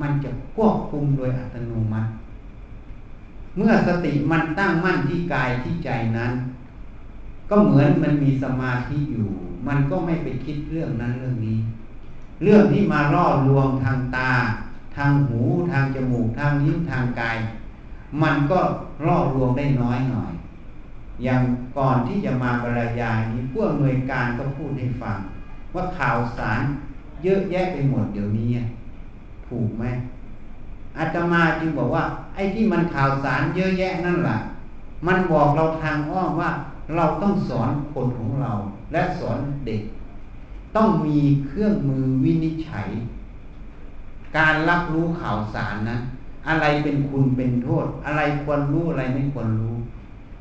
มันจะควบคุมโดยอัตโนมัติเมื่อสติมันตั้งมั่นที่กายที่ใจนั้นก็เหมือนมันมีสมาธิอยู่มันก็ไม่ไปคิดเรื่องนั้นเรื่องนี้เรื่องที่มาล่อลวงทางตาทางหูทางจมูกทางลิ้นทางกายมันก็ล่อลวงได้น้อยหน่อยอย่างก่อนที่จะมาบรรยายนี้ผู้อำนวยการก็พูดให้ฟังว่าข่าวสารเยอะแยะไปหมดเดี๋ยวนี้ถูกไหมอาตมาจึงบอกว่าไอ้ที่มันข่าวสารเยอะแยะนั่นแหละมันบอกเราทางอ้อมว่าเราต้องสอนคนของเราและสอนเด็กต้องมีเครื่องมือวินิจฉัยการรับรู้ข่าวสารนะอะไรเป็นคุณเป็นโทษอะไรควรรู้อะไรไม่ควรรู้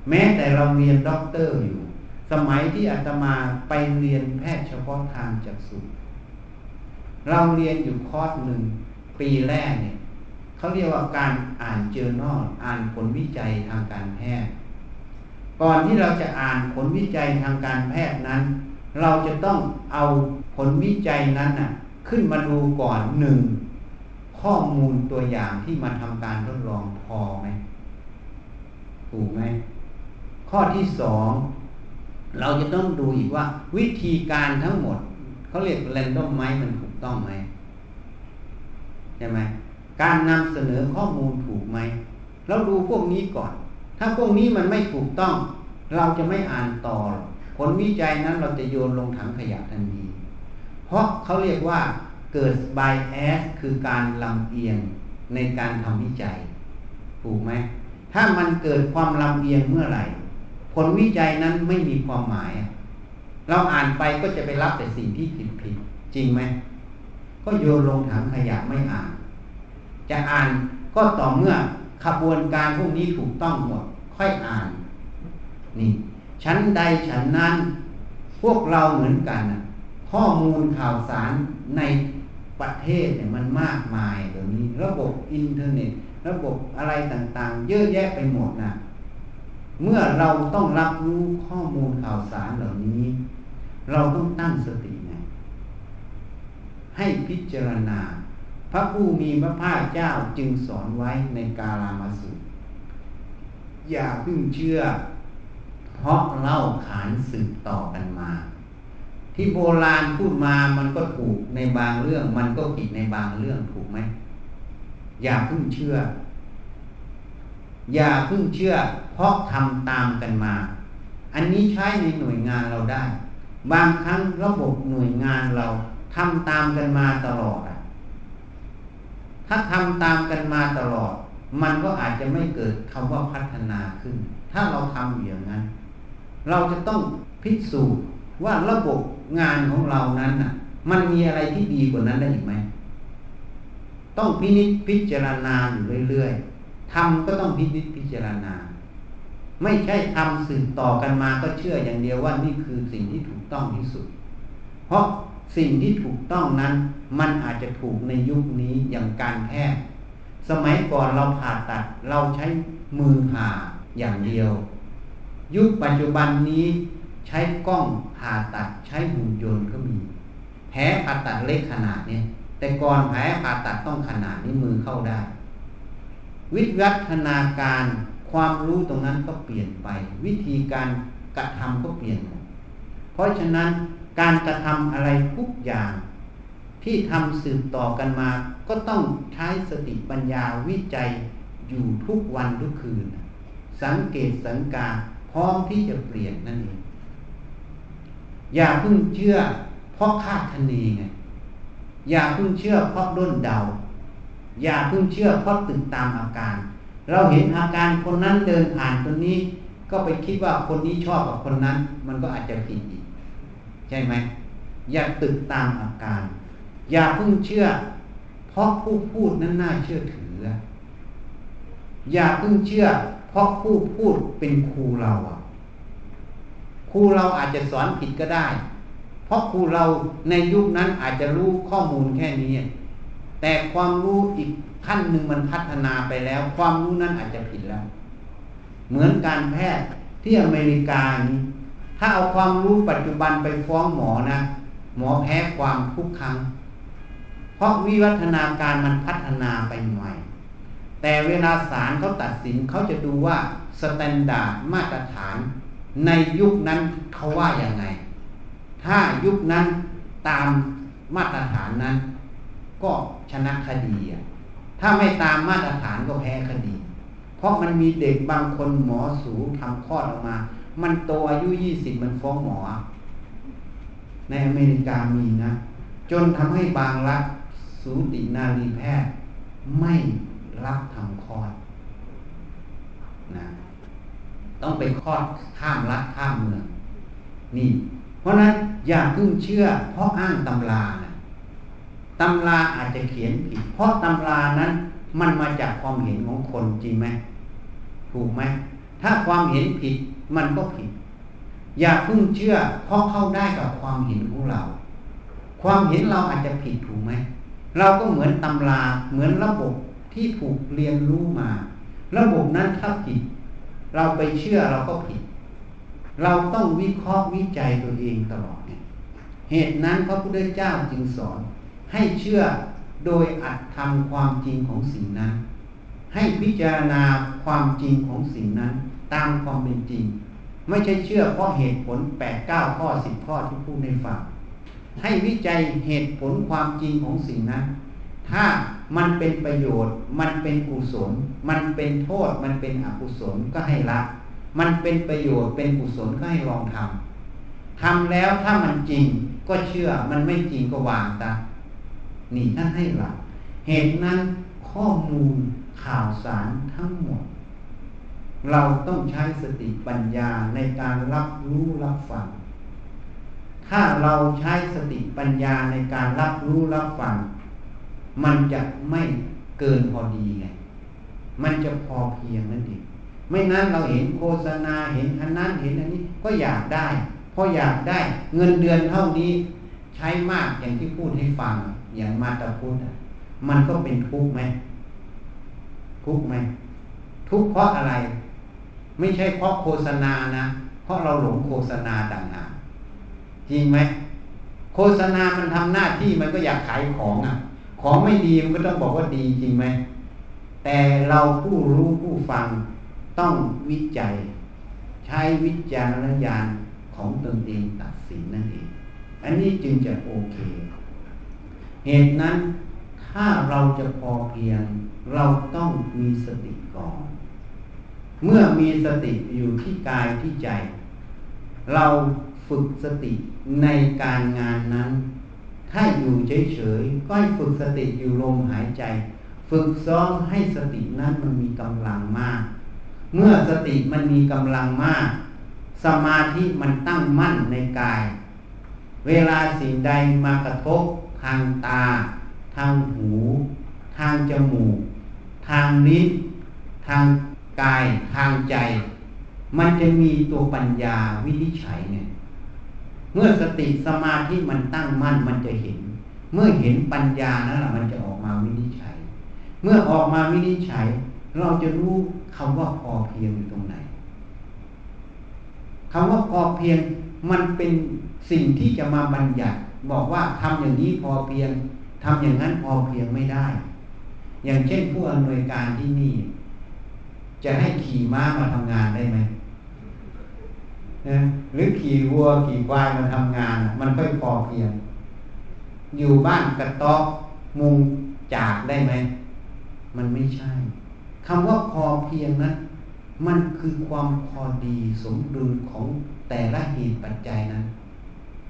แม้แต่เราเรียนด็อกเตอร์อยู่สมัยที่อาตมาไปเรียนแพทย์เฉพาะทางจักษุเราเรียนอยู่คอร์สหนึ่งปีแรกเนี่ยเขาเรียกว่าการอ่านเจอร์นัลอ่านผลวิจัยทางการแพทย์ก่อนที่เราจะอ่านผลวิจัยทางการแพทย์นั้นเราจะต้องเอาผลวิจัยนั้นน่ะขึ้นมาดูก่อนหนึ่งข้อมูลตัวอย่างที่มาทำการทดลองพอไหมถูกไหมข้อที่สองเราจะต้องดูอีกว่าวิธีการทั้งหมดเขาเรียก random ไหมมันถูกต้องไหมใช่ไหมการนำเสนอข้อมูลถูกไหมเราดูพวกนี้ก่อนถ้าพวกนี้มันไม่ถูกต้องเราจะไม่อ่านต่อผลวิจัยนั้นเราจะโยนลงถังขยะทันทีเพราะเขาเรียกว่าเกิด bias คือการลำเอียงในการทำวิจัยถูกไหมถ้ามันเกิดความลำเอียงเมื่อไหร่ผลวิจัยนั้นไม่มีความหมายเราอ่านไปก็จะไปรับแต่สิ่งที่ผิดจริงไหมก็โยนลงถังขยะไม่อ่านจะอ่านก็ต่อเมื่อขบวนการพวกนี้ถูกต้องหมดค่อยอ่านนี่ชั้นใดชั้นนั้นพวกเราเหมือนกันข้อมูลข่าวสารในประเทศเนี่ยมันมากมายเดี๋ยวนี้ระบบอินเทอร์เน็ตระบบอะไรต่างๆเยอะแยะไปหมดนะเมื่อเราต้องรับรู้ข้อมูลข่าวสารเหล่านี้เราต้องตั้งสตินะให้พิจารณาพระผู้มีพระภาคเจ้าจึงสอนไว้ในกาลามสูตรอย่าเพิ่งเชื่อเพราะเล่าขานสืบต่อกันมาที่โบราณพูดมามันก็ถูกในบางเรื่องมันก็ผิดในบางเรื่องถูกไหมอย่าเพิ่งเชื่อเพราะทำตามกันมาอันนี้ใช้ในหน่วยงานเราได้บางครั้งระบบหน่วยงานเราทำตามกันมาตลอดถ้าทำตามกันมาตลอดมันก็อาจจะไม่เกิดคำว่าพัฒนาขึ้นถ้าเราทำอย่างนั้นเราจะต้องพิสูจน์ว่าระบบงานของเรานั้นน่ะมันมีอะไรที่ดีกว่านั้นได้อีกไหมต้องพิจารณาอยู่เรื่อยๆทำก็ต้องพิจารณาไม่ใช่ทำสืบต่อกันมาก็เชื่ออย่างเดียวว่านี่คือสิ่งที่ถูกต้องที่สุดเพราะสิ่งที่ถูกต้องนั้นมันอาจจะถูกในยุคนี้อย่างการแพทย์สมัยก่อนเราผ่าตัดเราใช้มือผ่าอย่างเดียวยุคปัจจุบันนี้ใช้กล้องผ่าตัดใช้หุ่นยนต์ก็มีแผลผ่าตัดเล็กขนาดนี้แต่ก่อนแผลผ่าตัดต้องขนาดนี้มือเข้าได้วิวัฒนาการความรู้ตรงนั้นก็เปลี่ยนไปวิธีการกระทำก็เปลี่ยนเพราะฉะนั้นการกระทำอะไรทุกอย่าง ที่ทำสืบต่อกันมาก็ต้องใช้สติปัญญาวิจัยอยู่ทุกวันทุกคืนสังเกตสังกาพร้อมที่จะเปลี่ยนนั่นเองอย่าเพิ่งเชื่อเพราะคาดคะเนไงอย่าเพิ่งเชื่อเพราะด้นเดาอย่าเพิ่งเชื่อเพราะตื่นตามอาการเราเห็นอาการคนนั้นเดินผ่านคนนี้ก็ไปคิดว่าคนนี้ชอบกับคนนั้นมันก็อาจจะผิดอีกใช่ไหมอย่าตื่นตามอาการอย่าเพิ่งเชื่อเพราะผู้พูดนั้นน่าเชื่อถืออย่าเพิ่งเชื่อเพราะผู้พูดเป็นครูเราครูเราอาจจะสอนผิดก็ได้เพราะครูเราในยุคนั้นอาจจะรู้ข้อมูลแค่นี้แต่ความรู้อีกขั้นหนึ่งมันพัฒนาไปแล้วความรู้นั้นอาจจะผิดแล้วเหมือนการแพทย์ที่อเมริกานี้ถ้าเอาความรู้ปัจจุบันไปฟ้องหมอนะหมอแพ้ความทุกครั้งเพราะวิวัฒนาการมันพัฒนาไปหน่อยแต่เวลาศาลเขาตัดสินเขาจะดูว่าสแตนดาร์ดมาตรฐานในยุคนั้นเขาว่าอย่างไงถ้ายุคนั้นตามมาตรฐานนั้นก็ชนะคดีถ้าไม่ตามมาตรฐานก็แพ้คดีเพราะมันมีเด็กบางคนหมอสูทำคลอดออกมามันโตอายุ20มันฟ้องหมอในอเมริกามีนะจนทำให้บางรัฐสูตินารีแพทย์ไม่รับทำคลอดนะต้องไปคลอดข้ามรัฐข้ามเมืองนี่เพราะนั้นอย่าเพิ่งเชื่อเพราะอ้างตำรานะตำราอาจจะเขียนผิดเพราะตำรานั้นมันมาจากความเห็นของคนจริงไหมถูกไหมถ้าความเห็นผิดมันก็ผิดอย่าเพิ่งเชื่อเพราะเข้าได้กับความเห็นของเราความเห็นเราอาจจะผิดถูกไหมเราก็เหมือนตำราเหมือนระบบที่ถูกเรียนรู้มาระบบนั้นถ้าผิดเราไปเชื่อเราก็ผิดเราต้องวิเคราะห์วิจัยตัวเองตลอดเหตุนั้นพระพุทธเจ้าจึงสอนให้เชื่อโดยอัดทำความจริงของสิ่งนั้นให้พิจารณาความจริงของสิ่งนั้นตามความเป็นจริงไม่ใช่เชื่อเพราะเหตุผล 8-9 ข้อ 10 ข้อที่พูดให้ฟังให้วิจัยเหตุผลความจริงของสิ่งนั้นถ้ามันเป็นประโยชน์มันเป็นกุศลมันเป็นโทษมันเป็นอกุศลก็ให้ละมันเป็นประโยชน์เป็นกุศลก็ให้ลองทำแล้วถ้ามันจริงก็เชื่อมันไม่จริงก็วางตานี่ท่านให้ละเหตุนั้นข้อมูลข่าวสารทั้งหมดเราต้องใช้สติปัญญาในการรับรู้รับฟังถ้าเราใช้สติปัญญาในการรับรู้รับฟังมันจะไม่เกินพอดีไงมันจะพอเพียงนั่นเองไม่นั้นเราเห็นโฆษณาเห็นอันนั้นเห็นอันนี้ก็อยากได้พออยากได้เงินเดือนเท่านี้ใช้มากอย่างที่พูดให้ฟังอย่างมาตาพุทธมันก็เป็นทุกข์ไหมทุกข์ไหมทุกข์เพราะอะไรไม่ใช่เพราะโฆษณานะเพราะเราหลงโฆษณาต่างหากจริงไหมโฆษณามันทำหน้าที่มันก็อยากขายของของไม่ดีมันก็ต้องบอกว่าดีจริงไหมแต่เราผู้รู้ผู้ฟังต้องวิจัยใช้วิจารณญาณของตนเองตัดสินนั่นเองอันนี้จึงจะโอเคเหตุนั้นถ้าเราจะพอเพียงเราต้องมีสติก่อนเมื่อมีสติอยู่ที่กายที่ใจเราฝึกสติในการงานนั้นถ้าอยู่เฉยๆก็ให้ฝึกสติอยู่ลมหายใจฝึกซ้อมให้สตินั้นมันมีกำลังมากเมื่อสติมันมีกำลังมากสมาธิมันตั้งมั่นในกายเวลาสิ่งใดมากระทบทางตาทางหูทางจมูกทางลิ้นทางกายทางใจมันจะมีตัวปัญญาวินิจฉัยเนี่ยเมื่อสติสมาธิมันตั้งมั่นมันจะเห็นเมื่อเห็นปัญญานั่นแหละมันจะออกมาวินิจฉัยเมื่อออกมาวินิจฉัยเราจะรู้คำว่าพอเพียงอยู่ตรงไหนคำว่าพอเพียงมันเป็นสิ่งที่จะมาบัญญัติบอกว่าทำอย่างนี้พอเพียงทำอย่างนั้นพอเพียงไม่ได้อย่างเช่นผู้อำนวยการที่นี่จะให้ขี่ม้ามาทำงานได้ไหมหรือขี่วัวขี่ควายมาทำงานมันค่อยพอเพียง อยู่บ้านกระต๊อบมุงจากได้ไหมมันไม่ใช่คำว่าพอเพียงนั้นมันคือความพอดีสมดุลของแต่ละเหตุปัจจัยนั้น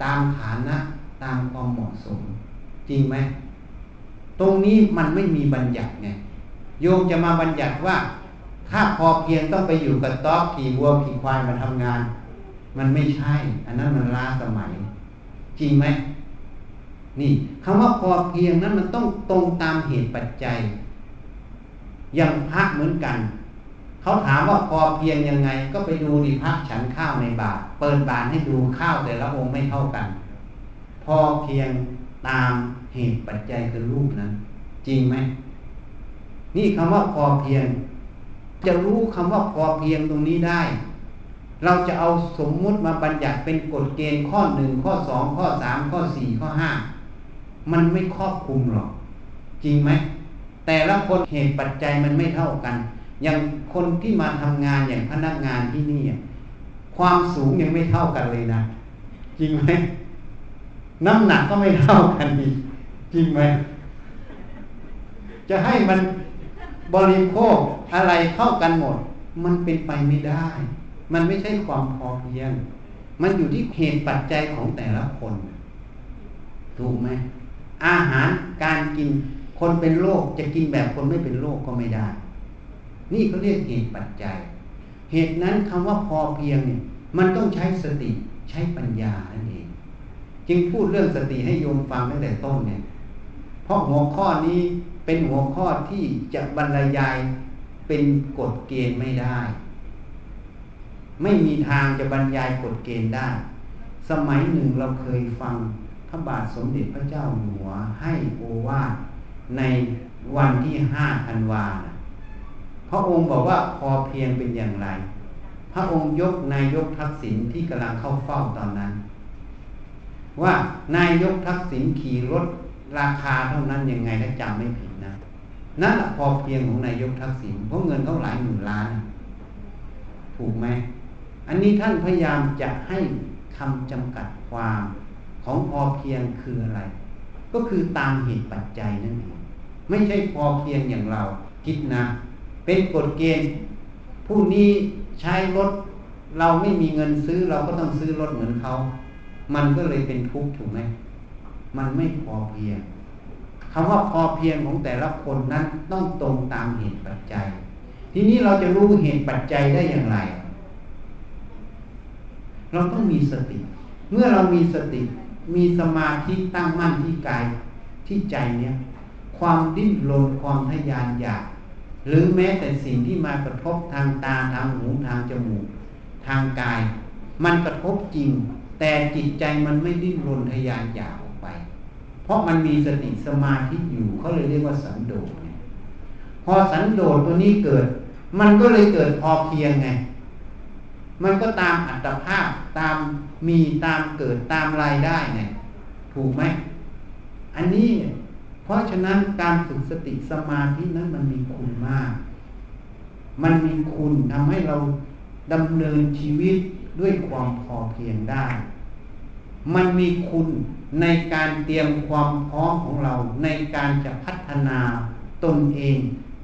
ตามฐานะตามความเหมาะสมจริงไหมตรงนี้มันไม่มีบัญญัติไงโยมจะมาบัญญัติว่าถ้าพอเพียงต้องไปอยู่กับต๊อกขี่วัวขี่ควายมาทำงานมันไม่ใช่อันนั้นมันล้าสมัยจริงไหมนี่คำว่าพอเพียงนั้นมันต้องตรงตามเหตุปัจจัยอย่างพระเหมือนกันเขาถามว่าพอเพียงยังไงก็ไปดูดิพระฉันข้าวในบาตรเปิดบาตรให้ดูข้าวแต่ละองค์ไม่เท่ากันพอเพียงตามเหตุปัจจัยคือรูปนั้นจริงไหมนี่คำว่าพอเพียงจะรู้คำว่าพอเพียงตรงนี้ได้เราจะเอาสมมุติมาบัญญัติเป็นกฎเกณฑ์ข้อหนึ่งข้อสองข้อสามข้อสี่ข้อห้ามันไม่ครอบคลุมหรอกจริงไหมแต่ละคนเหตุปัจจัยมันไม่เท่ากันอย่างคนที่มาทำงานอย่างพนักงานที่นี่ความสูงยังไม่เท่ากันเลยนะจริงไหมน้ำหนักก็ไม่เท่ากันอีกจริงไหมจะให้มันบริโภคอะไรเข้ากันหมดมันเป็นไปไม่ได้มันไม่ใช่ความพอเพียงมันอยู่ที่เหตุปัจจัยของแต่ละคนถูกไหมอาหารการกินคนเป็นโรคจะกินแบบคนไม่เป็นโรคก็ไม่ได้นี่เขาเรียกเหตุปัจจัยเหตุนั้นคำว่าพอเพียงเนี่ยมันต้องใช้สติใช้ปัญญานั่นเองจึงพูดเรื่องสติให้โยมฟังตั้งแต่ต้นเนี่ยเพราะหัวข้อนี้เป็นหัวข้อที่จะบรรยายเป็นกฎเกณฑ์ไม่ได้ไม่มีทางจะบรรยายกฎเกณฑ์ได้สมัยหนึ่งเราเคยฟังพระบาทสมเด็จพระเจ้าอยู่หัวให้โอวาทในวันที่5ธันวาคมพระองค์บอกว่าพอเพียงเป็นอย่างไรพระองค์ยกนายกทักษิณที่กำลังเข้าเฝ้าตอนนั้นว่านายกทักษิณขี่รถราคาเท่านั้นยังไงถ้าจำไม่ผิดนะนั่นแหละพอเพียงของนายกทักษิณเพราะเงินเขาหลายหมื่นล้านถูกไหมอันนี้ท่านพยายามจะให้คำจำกัดความของพอเพียงคืออะไรก็คือตามเหตุปัจจัยนั่นเองไม่ใช่พอเพียงอย่างเราคิดนะเป็นกฎเกณฑ์ผู้นี้ใช้รถเราไม่มีเงินซื้อเราก็ต้องซื้อรถเหมือนเขามันก็เลยเป็นทุกข์ถูกไหมมันไม่พอเพียงคำว่าพอเพียงของแต่ละคนนั้นต้องตรงตามเหตุปัจจัยทีนี้เราจะรู้เหตุปัจจัยได้อย่างไรเราต้องมีสติเมื่อเรามีสติมีสมาธิตั้งมั่นที่กายที่ใจเนี่ยความดิ้นรนความทะยานอยากหรือแม้แต่สิ่งที่มากระทบทางตาทางหูทางจมูกทางกายมันกระทบจริงแต่จิตใจมันไม่ดิ้นรนทะยานอยากออกไปเพราะมันมีสติสมาธิอยู่เขาเลยเรียกว่าสันโดษพอสันโดษตัวนี้เกิดมันก็เลยเกิดพอเพียงไงมันก็ตามอัตภาพตามมีตามเกิดตามรายได้ไงถูกไหมอันนี้เพราะฉะนั้นการฝึกสติสมาธินั้นมันมีคุณมากมันมีคุณทำให้เราดำเนินชีวิตด้วยความพอเพียงได้มันมีคุณในการเตรียมความพร้อมของเราในการจะพัฒนาตนเอง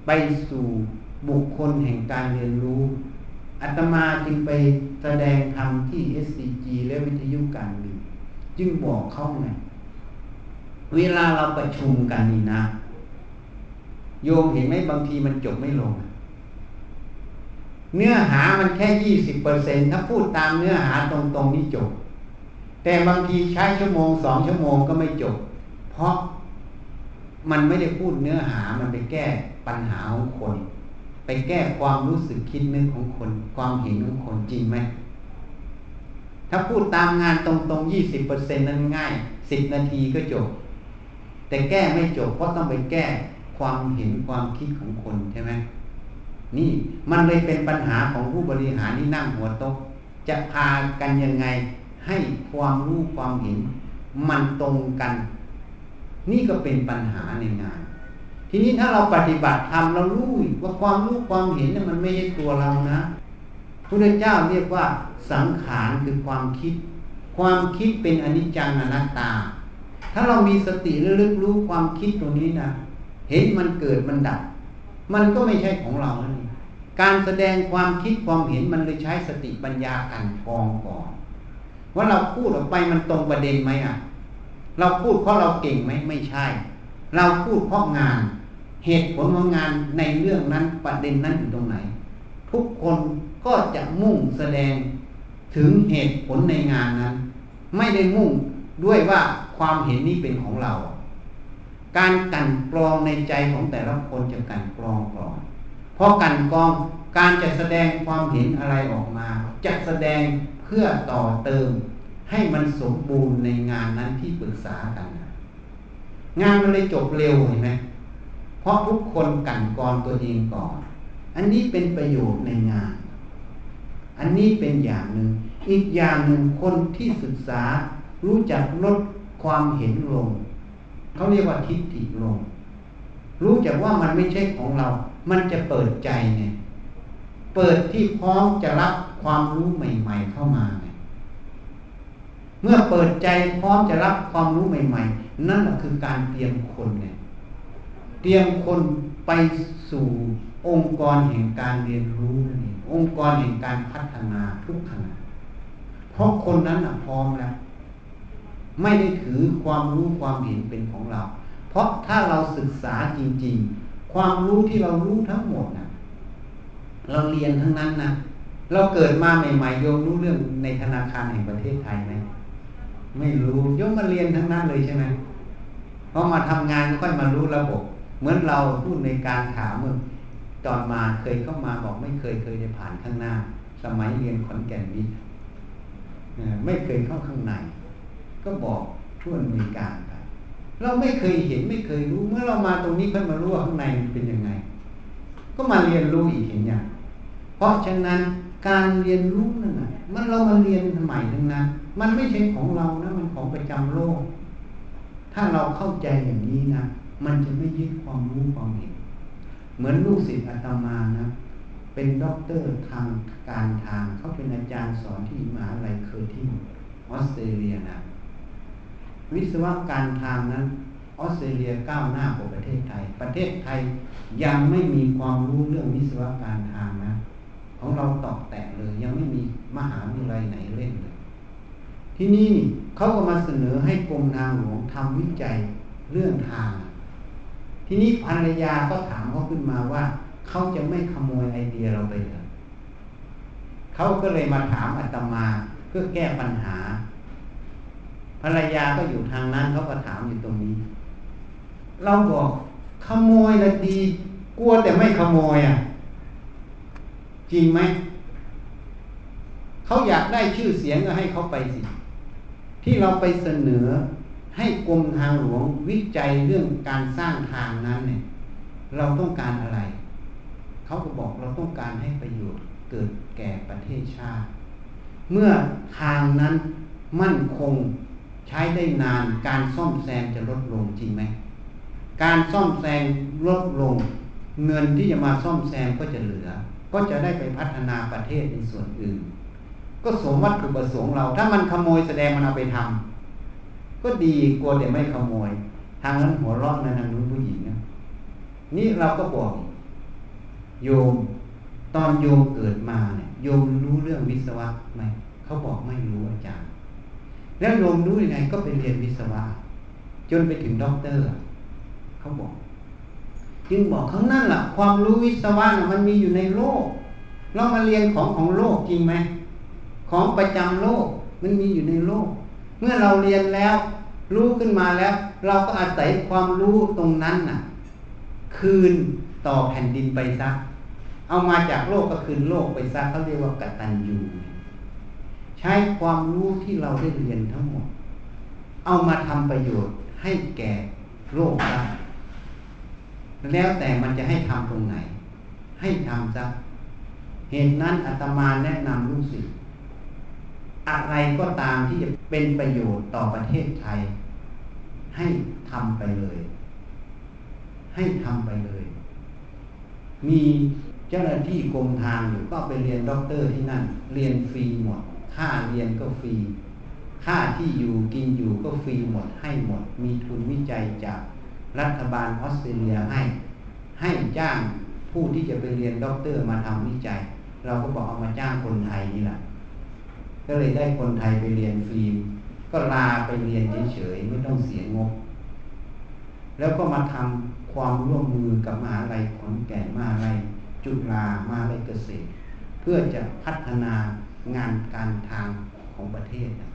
ไปสู่บุคคลแห่งการเรียนรู้อาตมาจึงไปแสดงธรรมที่ SCG และวิทยุการบินจึงบอกเขาไงเวลาเราประชุมกันนี่นะโยมเห็นไหมบางทีมันจบไม่ลงเนื้อหามันแค่ 20% ถ้าพูดตามเนื้อหาตรงๆนี่จบแต่บางทีใช้ชั่วโมง2ชั่วโมงก็ไม่จบเพราะมันไม่ได้พูดเนื้อหามันไปแก้ปัญหาของคนไปแก้ความรู้สึกคิดนึกของคนความเห็นของคนจริงไหมถ้าพูดตามงานตรงๆ 20% นั้นง่าย10นาทีก็จบแต่แก้ไม่จบเพราะต้องไปแก้ความเห็นความคิดของคนใช่ไหมนี่มันเลยเป็นปัญหาของผู้บริหารที่นั่งหัวโต๊ะจะพากันยังไงให้ความรู้ความเห็นมันตรงกันนี่ก็เป็นปัญหาในงานทีนี้ถ้าเราปฏิบัติธรรมเรารู้ว่าความรู้ความเห็นเนี่ยมันไม่ใช่ตัวเรานะพระพุทธเจ้าเรียกว่าสังขารคือความคิดความคิดเป็นอนิจจังอนัตตา ถ้าเรามีสติระลึกรู้ความคิดตรงนี้นะเห็นมันเกิดมันดับมันก็ไม่ใช่ของเรานั่นเองการแสดงความคิดความเห็นมันเลยใช้สติปัญญาอ่านกองก่อนว่าเราพูดออกไปมันตรงประเด็นไหมอ่ะเราพูดเพราะเราเก่งไหมไม่ใช่เราพูดเพราะงานเหตุผลของงานในเรื่องนั้นประเด็นนั้นอยู่ตรงไหนทุกคนก็จะมุ่งแสดงถึงเหตุผลในงานนั้นไม่ได้มุ่งด้วยว่าความเห็นนี้เป็นของเราการกันกรองในใจของแต่ละคนจะกันกรองก่อนเพราะกันกรองการจะแสดงความเห็นอะไรออกมาจะแสดงเพื่อต่อเติมให้มันสมบูรณ์ในงานนั้นที่ปรึกษากันงานมันเลยจบเร็วเห็นไหมเพราะทุกคนกันกรองตัวเองก่อนอันนี้เป็นประโยชน์ในงานอันนี้เป็นอย่างหนึ่งอีกอย่างหนึ่งคนที่ศึกษารู้จักลดความเห็นลงเขาเรียกว่าทิฏฐิลงรู้จักว่ามันไม่ใช่ของเรามันจะเปิดใจไงเปิดที่พร้อมจะรับความรู้ใหม่ๆเข้ามาไงเมื่อเปิดใจพร้อมจะรับความรู้ใหม่ๆนั่นแหละคือการเตรียมคนไงเตรียมคนไปสู่องค์กรแห่งการเรียนรู้นั่นเององค์กรแห่งการพัฒนาทุกขณะเพราะคนนั้นน่ะพร้อมแล้วไม่ได้ถือความรู้ความเห็นเป็นของเราเพราะถ้าเราศึกษาจริงๆความรู้ที่เรารู้ทั้งหมดนะเราเรียนทั้งนั้นนะเราเกิดมาใหม่ๆโยมรู้เรื่องในธนาคารแห่งประเทศไทยไหมไม่รู้โยมมาเรียนทั้งนั้นเลยใช่ไหมเพราะมาทำงานค่อยมารู้ระบบเหมือนเราพูดในการถามมึงตอนมาเคยเข้ามาบอกไม่เคยจะผ่านข้างหน้าสมัยเรียนขอนแก่นวิทย์ไม่เคยเข้าข้างในก็บอกช่วยมีการไปเราไม่เคยเห็นไม่เคยรู้เมื่อเรามาตรงนี้เพิ่งมารู้ว่าข้างในมันเป็นยังไงก็มาเรียนรู้อีกเห็นอย่างเพราะฉะนั้นการเรียนรู้นั่นน่ะมันเรามาเรียนใหม่ทั้งนั้นมันไม่ใช่ของเรานะมันของประจำโลกถ้าเราเข้าใจอย่างนี้นะมันจะไม่ยึดความรู้ความเห็นเหมือนลูกศิษย์อาตมานะเป็นด็อกเตอร์ทางการทางเขาเป็นอาจารย์สอนที่มหาวิทยาลัยเคอร์ติสออสเตรเลียนะวิศวการทางนั้นออสเตรเลียก้าวหน้ากว่าประเทศไทยประเทศไทยยังไม่มีความรู้เรื่องวิศวการทางนะของเราตอกแตกเลยยังไม่มีมหาวิทยาลัยไหนเล่นเลยที่นี่เขาก็มาเสนอให้กรมทางหลวงทำวิจัยเรื่องทางทีนี้ภรรยาก็ถามเขาขึ้นมาว่าเขาจะไม่ขโมยไอเดียเราไปเหรอเขาก็เลยมาถามอาตมาเพื่อแก้ปัญหาภรรยาก็อยู่ทางนั้นเขาก็ถามอยู่ตรงนี้เราบอกขโมยละดีกลัวแต่ไม่ขโมยอ่ะจริงไหมเขาอยากได้ชื่อเสียงก็ให้เขาไปสิที่เราไปเสนอให้กรมทางหลวงวิจัยเรื่องการสร้างทางนั้นเนี่ยเราต้องการอะไรเขาก็บอกเราต้องการให้ประโยชน์เกิดแก่ประเทศชาติเมื่อทางนั้นมั่นคงใช้ได้นานการซ่อมแซมจะลดลงจริงไหมการซ่อมแซมลดลงเงินที่จะมาซ่อมแซมก็จะเหลือก็จะได้ไปพัฒนาประเทศในส่วนอื่นก็สมวัตถุประสงค์เราถ้ามันขโมยแสดงมันเอาไปทำก็ดีกลัวแต่ไม่ขโมยทางนั้นหัวเราะในทางนู้นผู้หญิงนี่เราก็บอกโยมตอนโยมเกิดมาเนี่ยโยมรู้เรื่องวิศวะไหมเขาบอกไม่รู้อาจารย์แล้วโยมรู้ยังไงก็ไปเรียนวิศวะจนไปถึงด็อกเตอร์เขาบอกจึงบอกข้างนั่นล่ะความรู้วิศวะมันมีอยู่ในโลกเรามาเรียนของโลกจริงไหมของประจำโลกมันมีอยู่ในโลกเมื่อเราเรียนแล้วรู้ขึ้นมาแล้วเราก็อาศัยความรู้ตรงนั้นน่ะคืนต่อแผ่นดินไปซะเอามาจากโลกก็คืนโลกไปซะเขาเรียกว่ากตัญญูใช้ความรู้ที่เราได้เรียนทั้งหมดเอามาทำประโยชน์ให้แก่โลกได้แล้วแต่มันจะให้ทำตรงไหนให้ทำซะเหตุนั้นอาตมาแนะนำลูกศิษย์อะไรก็ตามที่จะเป็นประโยชน์ต่อประเทศไทยให้ทำไปเลยให้ทำไปเลยมีเจ้าหน้าที่กรมทางอยู่ก็ไปเรียนด็อกเตอร์ที่นั่นเรียนฟรีหมดค่าเรียนก็ฟรี ค่าที่อยู่กินอยู่ก็ฟรีหมดให้หมดมีทุนวิจัยจากรัฐบาลออสเตรเลียให้จ้างผู้ที่จะไปเรียนด็อกเตอร์มาทำวิจัยเราก็บอกเอามาจ้างคนไทยนี่แหละก็เลยได้คนไทยไปเรียนฟรีก็ลาไปเรียนเฉยๆไม่ต้องเสียงบแล้วก็มาทำความร่วมมือกับมหาวิทยาลัยขอนแก่นมหาวิทยาลัยจุฬามหาวิทยาลัยเกษตรเพื่อจะพัฒนางานการทางของประเทศนะ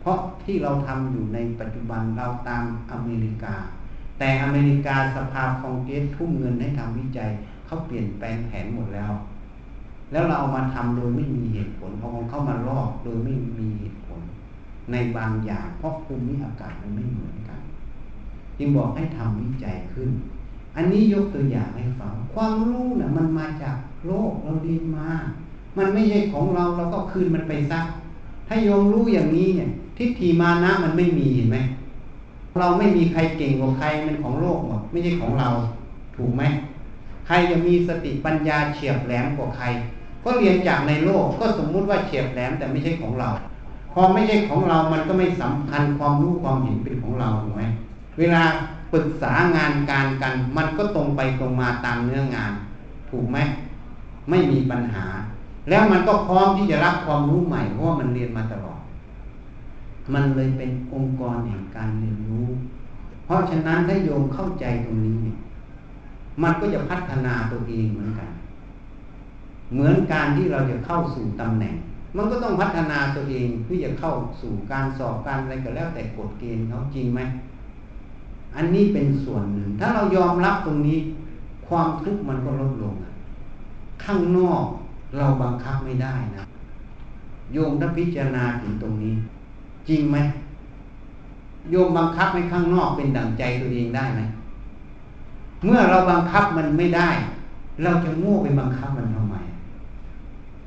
เพราะที่เราทำอยู่ในปัจจุบันเราตามอเมริกาแต่อเมริกาสภาคองเกรสทุ่มเงินให้ทำวิจัยเขาเปลี่ยนแปลงแผนหมดแล้วแล้วเราเอามาทำโดยไม่มีเหตุผลเพราะของเขามาลอกโดยไม่มีเหตุผลในบางอย่างเพราะภูมิอากาศมันไม่เหมือนกันจึงบอกให้ทำวิจัยขึ้นอันนี้ยกตัวอย่างให้ฟังความรู้น่ะมันมาจากโลกเราเรียนมามันไม่ใช่ของเราเราก็คืนมันไปซะถ้าโยมรู้อย่างนี้เนี่ยทิฏฐิมานะมันไม่มีเห็นไหมเราไม่มีใครเก่งกว่าใครมันของโลกหมดไม่ใช่ของเราถูกไหมใครจะมีสติปัญญาเฉียบแหลมกว่าใครก็เรียนจากในโลกก็สมมุติว่าเฉียบแหลมแต่ไม่ใช่ของเราพอไม่ใช่ของเรามันก็ไม่สำคัญความรู้ความเห็นเป็นของเราถูกไหมเวลาปรึกษางานการกันมันก็ตรงไปตรงมาตามเนื้องานถูกไหมไม่มีปัญหาแล้วมันก็พร้อมที่จะรับความรู้ใหม่เพราะมันเรียนมาตลอดมันเลยเป็นองค์กรแห่งการเรียนรู้เพราะฉะนั้นถ้าโยมเข้าใจตรงนี้เนี่ยมันก็จะพัฒนาตัวเองเหมือนกันเหมือนการที่เราจะเข้าสู่ตำแหน่งมันก็ต้องพัฒนาตัวเองเพื่อจะเข้าสู่การสอบการอะไรก็แล้วแต่กฎเกณฑ์เขาจริงไหมอันนี้เป็นส่วนหนึ่งถ้าเรายอมรับตรงนี้ความทุกข์มันก็ลดลงข้างนอกเราบังคับไม่ได้นะโยมถ้าพิจารณาถึงตรงนี้จริงไหมโยมบังคับให้ข้างนอกเป็นดั่งใจตัวเองได้ไหมเมื่อเราบังคับมันไม่ได้เราจะโง่ไปบังคับมันทำไม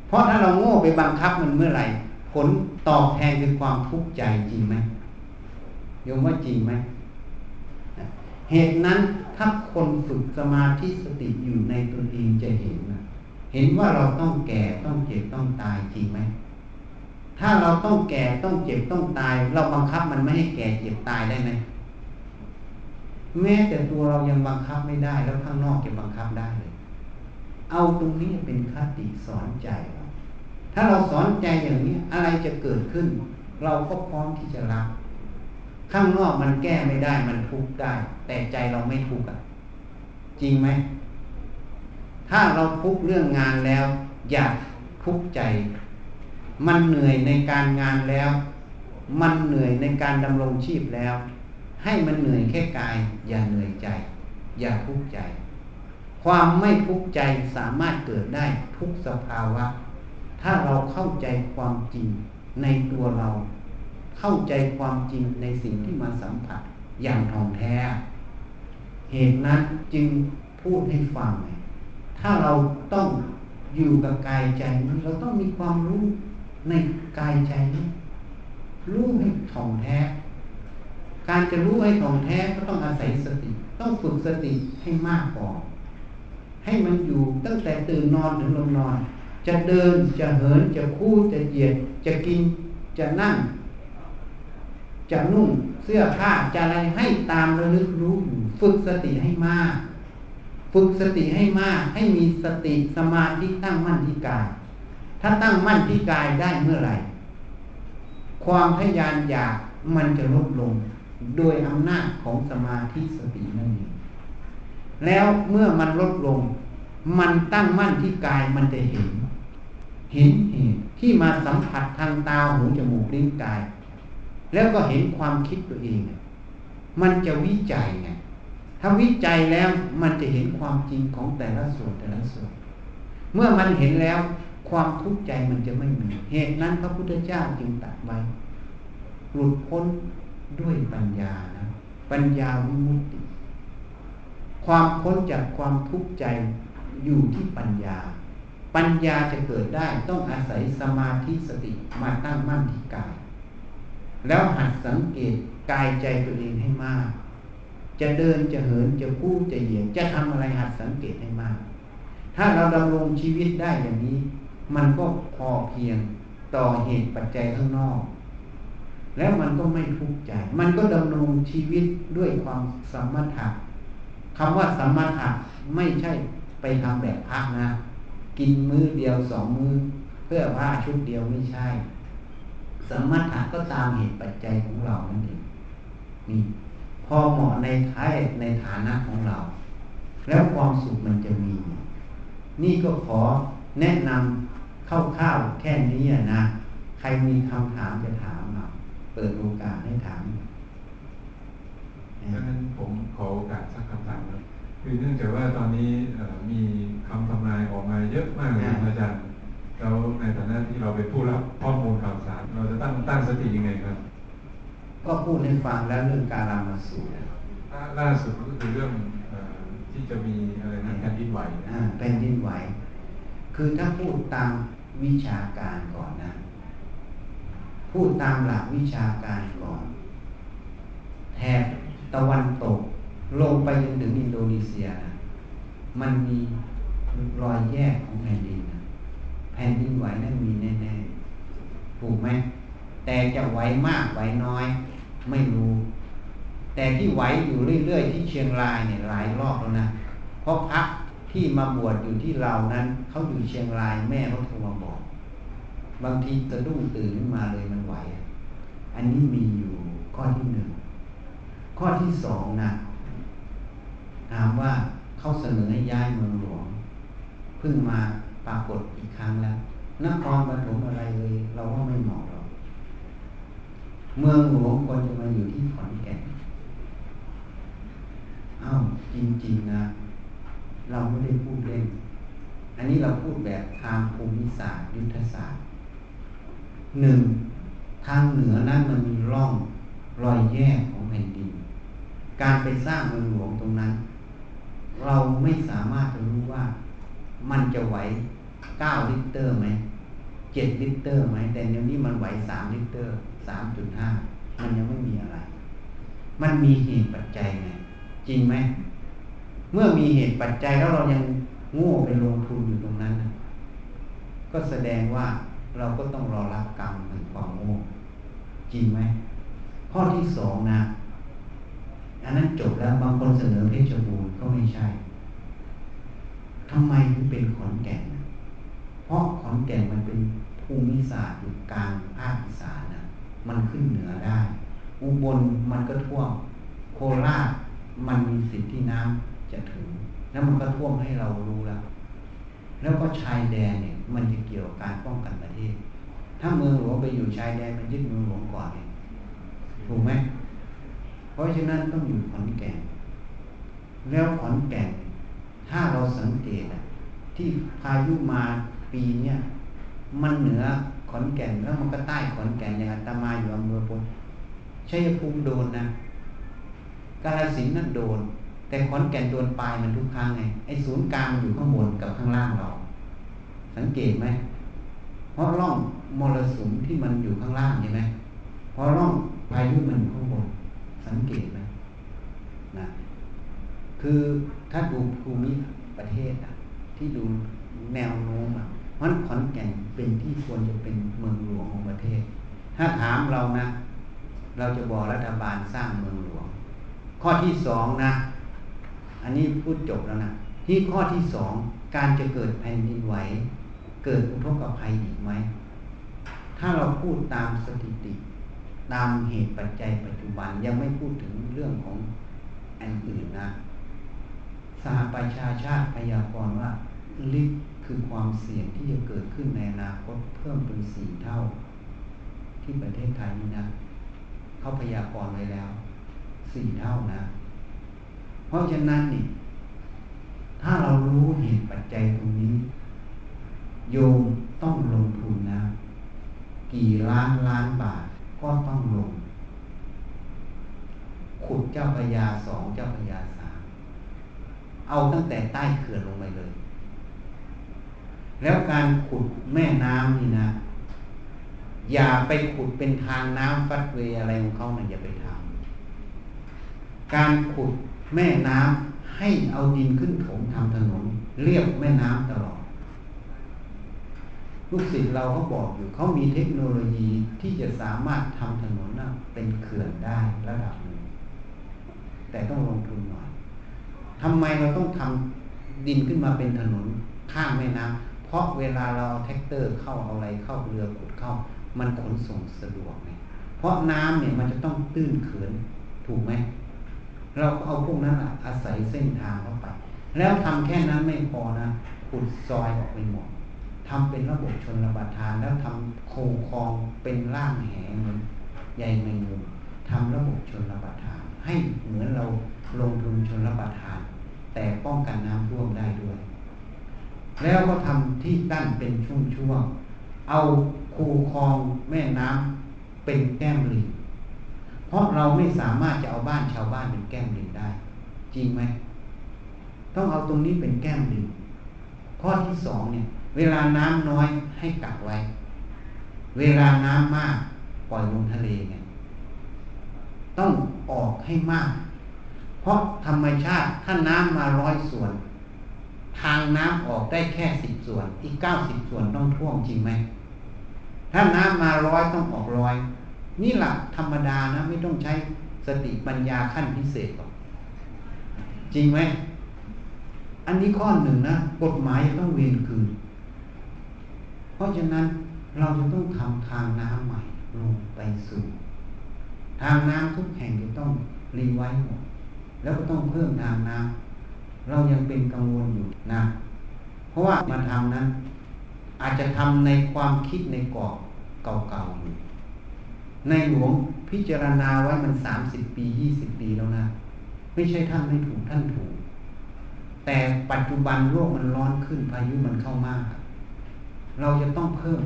เพราะถ้าเราโง่ไปบังคับมันเมื่อไหร่ผลตอบแทนคือความทุกข์ใจจริงไหมโยมว่าจริงไหมเหตุนั้นถ้าคนฝึกสมาธิสติอยู่ในตนเองจะเห็นว่าเราต้องแก่ต้องเจ็บต้องตายจริงไหมถ้าเราต้องแก่ต้องเจ็บต้องตายเราบังคับมันไม่ให้แก่เจ็บตายได้ไหมแม้แต่ตัวเรายังบังคับไม่ได้แล้วข้างนอกจะบังคับได้เลยเอาตรงนี้เป็นคติสอนใจถ้าเราสอนใจอย่างนี้อะไรจะเกิดขึ้นเราก็พร้อมที่จะรับข้างนอกมันแก้ไม่ได้มันทุกข์ได้แต่ใจเราไม่ทุกข์อ่ะจริงไหมถ้าเราทุกข์เรื่องงานแล้วอย่าทุกข์ใจมันเหนื่อยในการงานแล้วมันเหนื่อยในการดำรงชีพแล้วให้มันเหนื่อยแค่กายอย่าเหนื่อยใจอย่าทุกข์ใจความไม่ทุกข์ใจสามารถเกิดได้ทุกสภาวะถ้าเราเข้าใจความจริงในตัวเราเข้าใจความจริงในสิ่งที่มาสัมผัสอย่างท่องแท้เหตุนั้นจึงพูดให้ฟังถ้าเราต้องอยู่กับกายใจนี้เราต้องมีความรู้ในกายใจนี้รู้ให้ท่องแท้การจะรู้ให้ท่องแท้ก็ต้องอาศัยสติต้องฝึกสติให้มากก่อนให้มันอยู่ตั้งแต่ตื่นนอนถึงลงนอนจะเดินจะเหินจะคู่จะเหยียดจะกินจะนั่งจะนุ่งเสื้อผ้าจะอะไรให้ตามระลึกรู้อยู่ฝึกสติให้มากฝึกสติให้มากให้มีสติสมาธิตั้งมั่นที่กายถ้าตั้งมั่นที่กายได้เมื่อไหร่ความทะยานอยากมันจะลดลงโดยอำนาจของสมาธิสตินั่นเองแล้วเมื่อมันลดลงมันตั้งมั่นที่กายมันจะเห็นเหตุที่มาสัมผัสทางตาหูจมูกลิ้นกายแล้วก็เห็นความคิดตัวเองมันจะวิจัยไงถ้าวิจัยแล้วมันจะเห็นความจริงของแต่ละส่วนแต่ละส่วนเมื่อมันเห็นแล้วความทุกข์ใจมันจะไม่มีเหตุนั้นพระพุทธเจ้าจึงตรัสไว้หลุดพ้นด้วยปัญญานะปัญญาวิมุตติความพ้นจากความทุกข์ใจอยู่ที่ปัญญาปัญญาจะเกิดได้ต้องอาศัยสมาธิสติมาตั้งมั่นที่กายแล้วหัดสังเกตกายใจตัวเองให้มากจะเดินจะเหินจะพูดจะเหยียดจะทำอะไรหัดสังเกตให้มากถ้าเราดำรงชีวิตได้อย่างนี้มันก็พอเพียงต่อเหตุปัจจัยข้างนอก แล้วมันก็ไม่ทุกข์ใจมันก็ดำรงชีวิตด้วยความสมถะคำว่าสมถะไม่ใช่ไปทำแบบพักนะกินมื้อเดียวสองมื้อเพื่อว่าชุดเดียวไม่ใช่สมถะก็ตามเหตุปัจจัยของเรานั่นเองนี่พอเหมาะในท้ายในฐานะของเราแล้วความสุขมันจะมีนี่ก็ขอแนะนำคร่าวๆแค่นี้นะใครมีคำถามจะถามเราเปิดโอกาสให้ถามดังนั้นผมขอโอกาสสักคำถามนะคือเนื่องจากว่าตอนนี้มีคำทำนายออกมาเยอะมากเลยอาจารย์แล้วในฐานะที่เราเป็นผู้รับข้อมูลข่าวสารเราจะตั้งสติยังไงครับก็พูดให้ฟังแล้วเรื่องการามาสูตรล่าสุดก็คือเรื่องที่จะมีอะไรนะแผ่นดินไหวแผ่นดินไหวคือถ้าพูดตามวิชาการก่อนนะพูดตามหลักวิชาการก่อนแถบตะวันตกลงไปจนถึงอินโดนีเซียนะมันมีรอยแยกของแผ่นดินนะแผ่นดินไหวนั้นมีแน่ๆถูกไหมแต่จะไหวมากไหวน้อยไม่รู้แต่ที่ไหวอยู่เรื่อยๆที่เชียงรายเนี่ยหลายรอบแล้วนะเพราะพระที่มาบวชอยู่ที่เรานั้นเขาอยู่เชียงรายแม่เขาโทรมาบอกบางทีสะดุ้งตื่นขึ้นมาเลยมันไหวอันนี้มีอยู่ข้อที่หนึ่งข้อที่สองนะถามว่าเขาเสนอให้ย้ายเมืองหลวงเพิ่งมาปรากฏอีกครั้งแล้วนครปฐมอะไรเลยเราว่าไม่เหมาะหรอกเมืองหลวงควรจะมาอยู่ที่ขอนแก่นอ้าวจริงๆนะเราไม่ได้พูดเล่นอันนี้เราพูดแบบทางภูมิศาสตร์ยุทธศาสตร์หนึ่งทางเหนือนั้นมันมีร่องรอยแยกของแผ่นดินการไปสร้างเมืองหลวงตรงนั้นเราไม่สามารถจะรู้ว่ามันจะไหว9ลิตรไหม7ลิตรไหมแต่เดี๋ยวนี้มันไหว3ลิตร 3.5 มันยังไม่มีอะไรมันมีเหตุปัจจัยไงจริงไหมเมื่อมีเหตุปัจจัยแล้วเรายังโง่ไปลงทุนอยู่ตรงนั้นนะก็แสดงว่าเราก็ต้องรอรับกรรมแห่งความโง่จริงไหมข้อที่สองนะอันนั้นจบแล้วบางคนเสนอเพชรบูรณ์ก็ไม่ใช่ทำไมถึงเป็นขอนแก่นนะเพราะขอนแก่นมันเป็นภูมิศาสตร์อยู่กลางภาคอีสานนะมันขึ้นเหนือได้อุบลมันก็ท่วมโคราชมันมีสิทธิ์ที่น้ำจะถึงแล้วมันก็ท่วมให้เรารู้แล้วแล้วก็ชายแดนเนี่ยมันจะเกี่ยวกับการป้องกันประเทศถ้าเมืองหลวงไปอยู่ชายแดนมันยึดเมืองหลวงก่อนเนี่ยถูกไหมเพราะฉะนั้นต้องอยู่ขอนแก่นแล้วขอนแก่นถ้าเราสังเกตนะที่พายุมาปีนี้มันเหนือขอนแก่นแล้วมันก็ใต้ขอนแก่นอย่างอาตมาอยู่อำเภอพลชัยภูมิโดนนะกาฬสินธุ์นั่นโดนแต่ขอนแก่นโดนปลายมันทุกครั้งไงไอ้ศูนย์กลางอยู่ข้างบนกับข้างล่างเราสังเกตไหมเพราะร่องมรสุมที่มันอยู่ข้างล่างใช่ไหมเพราะร่องพายุมันอยู่ข้างบนสังเกตไหมนะคือถ้าดูภูมิประเทศอ่ะที่ดูแนวโน้มอ่ะมันขอนแก่นเป็นที่ควรจะเป็นเมืองหลวงของประเทศถ้าถามเรานะเราจะบอกรัฐบาลสร้างเมืองหลวงข้อที่สองนะอันนี้พูดจบแล้วนะที่ข้อที่สองการจะเกิดแผ่นดินไหวเกิดอุทกภัยอีกไหมถ้าเราพูดตามสถิติตามเหตุปัจจัยปัจจุบันยังไม่พูดถึงเรื่องของอันอื่นนะสหประชาชาติพยากรณ์ว่าลิกคือความเสี่ยงที่จะเกิดขึ้นในอนาคตเพิ่มเป็น4 เท่าที่ประเทศไทยนี่นะเขาพยากรณ์ไว้แล้ว4 เท่านะเพราะฉะนั้นนี่ถ้าเรารู้เหตุปัจจัยตรงนี้โยมต้องลงทุนนะกี่ล้านบาทก็ต้องลงขุดเจ้าพระยา2เจ้าพระยา3เอาตั้งแต่ใต้เขื่อนลงไปเลยแล้วการขุดแม่น้ำนี่นะอย่าไปขุดเป็นทางน้ำฟัดเวอะไรของเขาเนี่ยอย่าไปทำการขุดแม่น้ำให้เอาดินขึ้นถมทำถนนเรียบแม่น้ำตลอด ลูกศิษย์เราเขาบอกอยู่เขามีเทคโนโลยีที่จะสามารถทำถนนเป็นเขื่อนได้ระดับหนึ่งแต่ต้องลงทุนหน่อยทำไมเราต้องทำดินขึ้นมาเป็นถนนข้างแม่น้ำเพราะเวลาเราเอาแท็กเตอร์เข้าเอาอะไรเข้าเรือขุดเข้ามันขนส่งสะดวกไงเพราะน้ำเนี่ยมันจะต้องตื้นเขื่อนถูกไหมเราก็เอาพวกนั้นอาศัยเส้นทางเข้าไปแล้วทำแค่นั้นไม่พอนะขุดซอยออกไปหมดทำเป็นระบบชนประทานแล้วทำโครงคลองเป็นร่างแหเหมือนใหญ่ไม่งงทำระบบชนประทานให้เหมือนเราลงทุนชนประทานแต่ป้องกันน้ำท่วมได้ด้วยแล้วก็ทำที่กั้นเป็นช่วงๆเอาคูคลองแม่น้ำเป็นแก้มลิงเพราะเราไม่สามารถจะเอาบ้านชาวบ้านเป็นแก้มลิงได้จริงไหมต้องเอาตรงนี้เป็นแก้มลิงข้อที่สองเนี่ยเวลาน้ำน้อยให้กักไว้เวลาน้ำมากปล่อยลงทะเลเนี่ยต้องออกให้มากเพราะธรรมชาติถ้าน้ำมา100 ส่วนทางน้ำออกได้แค่10 ส่วนอีก90 ส่วนต้องท่วมจริงไหมถ้าน้ำมา100ต้องออก100นี่หลักธรรมดานะไม่ต้องใช้สติปัญญาขั้นพิเศษหรอกจริงไหมอันนี้ข้อหนึ่งนะกฎหมายต้องเวรคืนเพราะฉะนั้นเราจะต้องทำทางน้ำใหม่ลงไปสู่ทางน้ำทุกแห่งจะต้องรีไวซ์หมดแล้วก็ต้องเพิ่มทางน้ำเรายังเป็นกังวลอยู่นะเพราะว่ามาทำนั้นอาจจะทำในความคิดในกรอบเก่าๆอยู่ในหลวงพิจารณาไว้มัน30 ปี20 ปีแล้วนะไม่ใช่ท่านไม่ถูกท่านถูกแต่ปัจจุบันโลกมันร้อนขึ้นพายุมันเข้ามากเราจะต้องเพิ่ม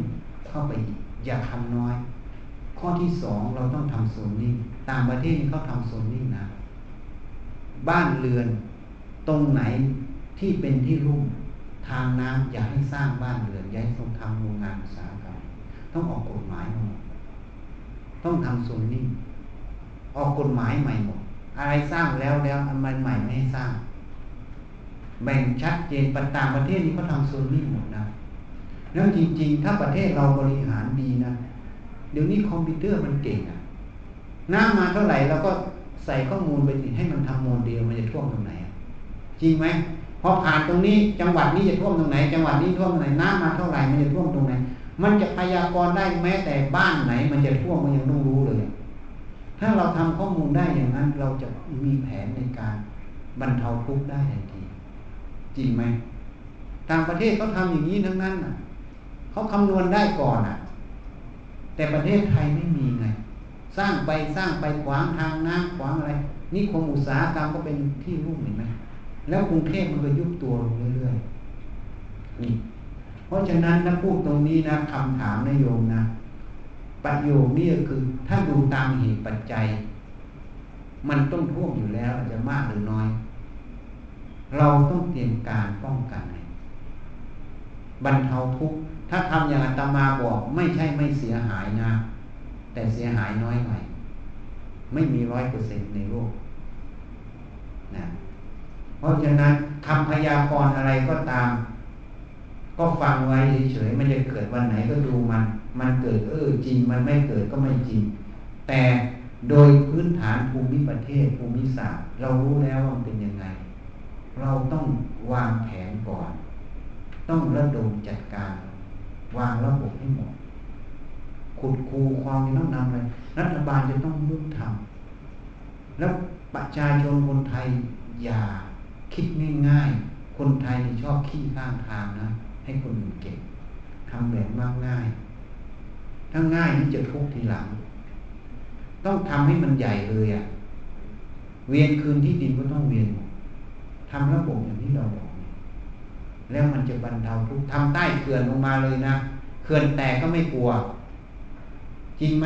เข้าไปอีกอย่าทำน้อยข้อที่2เราต้องทำโซนนิ่งต่างประเทศเขาทำโซนนิ่งนะบ้านเรือนตรงไหนที่เป็นที่ลุ่มทางน้ำอย่าให้สร้างบ้านเรือนอย่าให้ต้องทำโรงงานอุตสาหกรรมต้องออกกฎหมายหมดต้องทำโซนนิ่งออกกฎหมายใหม่หมดอะไรสร้างแล้วอันใหม่ไม่ให้สร้างแบ่งชัดเจนต่างประเทศนี้เขาทำโซนนิ่งหมดนะแล้วจริงๆถ้าประเทศเราบริหารดีนะเดี๋ยวนี้คอมพิวเตอร์มันเก่งอ่ะน้ำมาเท่าไหร่เราก็ใส่ข้อมูลไปให้มันทำโมเดลมันจะท่วมตรงไหนจริงไหมพอผ่านตรงนี้จังหวัดนี้จะท่วมตรงไหนจังหวัดนี้ท่วมตรงไหนน้ำมาเท่าไหร่มันจะท่วมตรงไหนมันจะพยากรณ์ได้แม้แต่บ้านไหนมันจะท่วมมันยังต้องรู้เลยถ้าเราทำข้อมูลได้อย่างนั้นเราจะมีแผนในการบรรเทาทุกข์ได้ทันทีจริงไหมต่างประเทศเขาทำอย่างนี้ทั้งนั้นอ่ะเขาคำนวณได้ก่อนอ่ะแต่ประเทศไทยไม่มีไงสร้างไปขวางทางน้ำขวางอะไรนี่คงอุตสาหกรรมก็เป็นที่รุ่มเห็นไหมแล้วกรุงเทพมันก็ยุบตัวลงเรื่อยๆนี่เพราะฉะนั้นถ้าพูดตรงนี้นะคำถามนโยมนะประโยคนี้คือถ้าดูตามเหตุปัจจัยมันต้องท่วมอยู่แล้วอาจจะมากหรือน้อยเราต้องเตรียมการป้องกันบรรเทาทุกข์ถ้าทำอย่างอาตมาบอกไม่ใช่ไม่เสียหายนะแต่เสียหายน้อยหน่อยไม่มี 100% ในโลกนะเพราะฉะนั้นคำพยากรณ์อะไรก็ตามก็ฟังไว้เฉยๆมันจะเกิดวันไหนก็ดูมันเกิดจริงมันไม่เกิดก็ไม่จริงแต่โดยพื้นฐานภูมิประเทศภูมิศาสตร์เรารู้แล้วว่ามันเป็นยังไงเราต้องวางแผนก่อนต้องระดมจัดการวางระบบให้หมดขุดคูคลองต้องนำอะไรรัฐบาลจะต้องมุ่งทำแล้วประชาชนคนไทยอย่าคิดง่ายๆคนไทยชอบขี้ข้างทางนะให้คนอื่นเก่งทำแบบมากง่ายถ้าง่ายนี่จะทุกข์ทีหลังต้องทำให้มันใหญ่เลยอ่ะเวียนคืนที่ดินก็ต้องเวียนทำระบบอย่างที่เราบอกแล้วมันจะบรรเทาทุกข์ทำใต้เขื่อนลงมาเลยนะเขื่อนแตกก็ไม่กลัวจริงไหม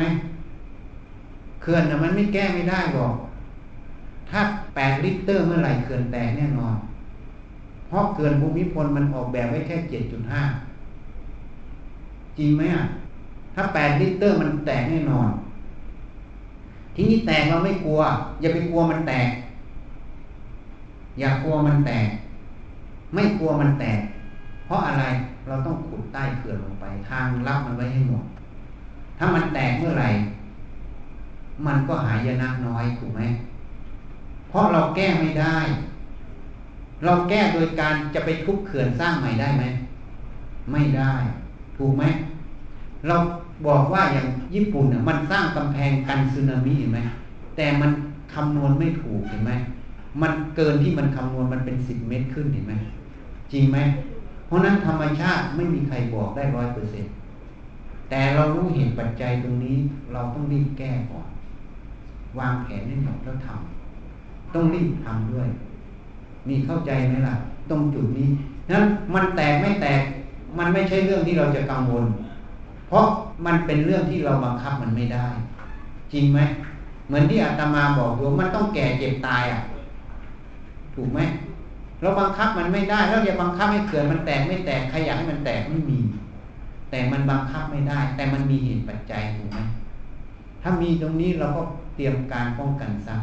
เขื่อนน่ะมันไม่แก้ไม่ได้หรอกถ้า8 ลิตรเมื่อไหร่เขื่อนแตกแน่นอนเพราะเขื่อนภูมิพลมันออกแบบไว้แค่ 7.5 จริงไหมอ่ะถ้า8 ลิตรมันแตกแน่นอนทีนี้แตกเราไม่กลัวอย่าไปกลัวมันแตกอย่ากลัวมันแตกไม่กลัวมันแตก เพราะอะไรเราต้องขุดใต้เขื่อนลงไปทางลับมันไว้ให้หมดถ้ามันแตกเมื่อไหร่มันก็หายนะน้อยถูกไหมเพราะเราแก้ไม่ได้เราแก้โดยการจะไปทุบเขื่อนสร้างใหม่ได้ไหมไม่ได้ถูกไหมเราบอกว่าอย่างญี่ปุ่นเนี่ยมันสร้างกำแพงกันสึนามิเห็นไหมแต่มันคำนวณไม่ถูกเห็นไหมมันเกินที่มันคำนวณมันเป็น10 เมตรขึ้นเห็นไหมจริงไหมเพราะนั้นธรรมชาติไม่มีใครบอกได้ 100% แต่เรารู้เหตุปัจจัยตรงนี้เราต้องรีบแก้ก่อนวางแผนให้หมดแล้วทำต้องรีบทำด้วยนี่เข้าใจไหมล่ะตรงจุดนี้นั้นมันแตกไม่แตกมันไม่ใช่เรื่องที่เราจะกังวลเพราะมันเป็นเรื่องที่เราบังคับมันไม่ได้จริงไหมเหมือนที่อาตมาบอกโยมมันต้องแก่เจ็บตายอ่ะถูกไหมเราบังคับมันไม่ได้แล้วอย่าบังคับให้เขื่อนมันแตกไม่แตกใครอยากให้มันแตกไม่มีแต่มันบังคับไม่ได้แต่มันมีเหตุปัจจัยถูกไหมถ้ามีตรงนี้เราก็เตรียมการป้องกันซะ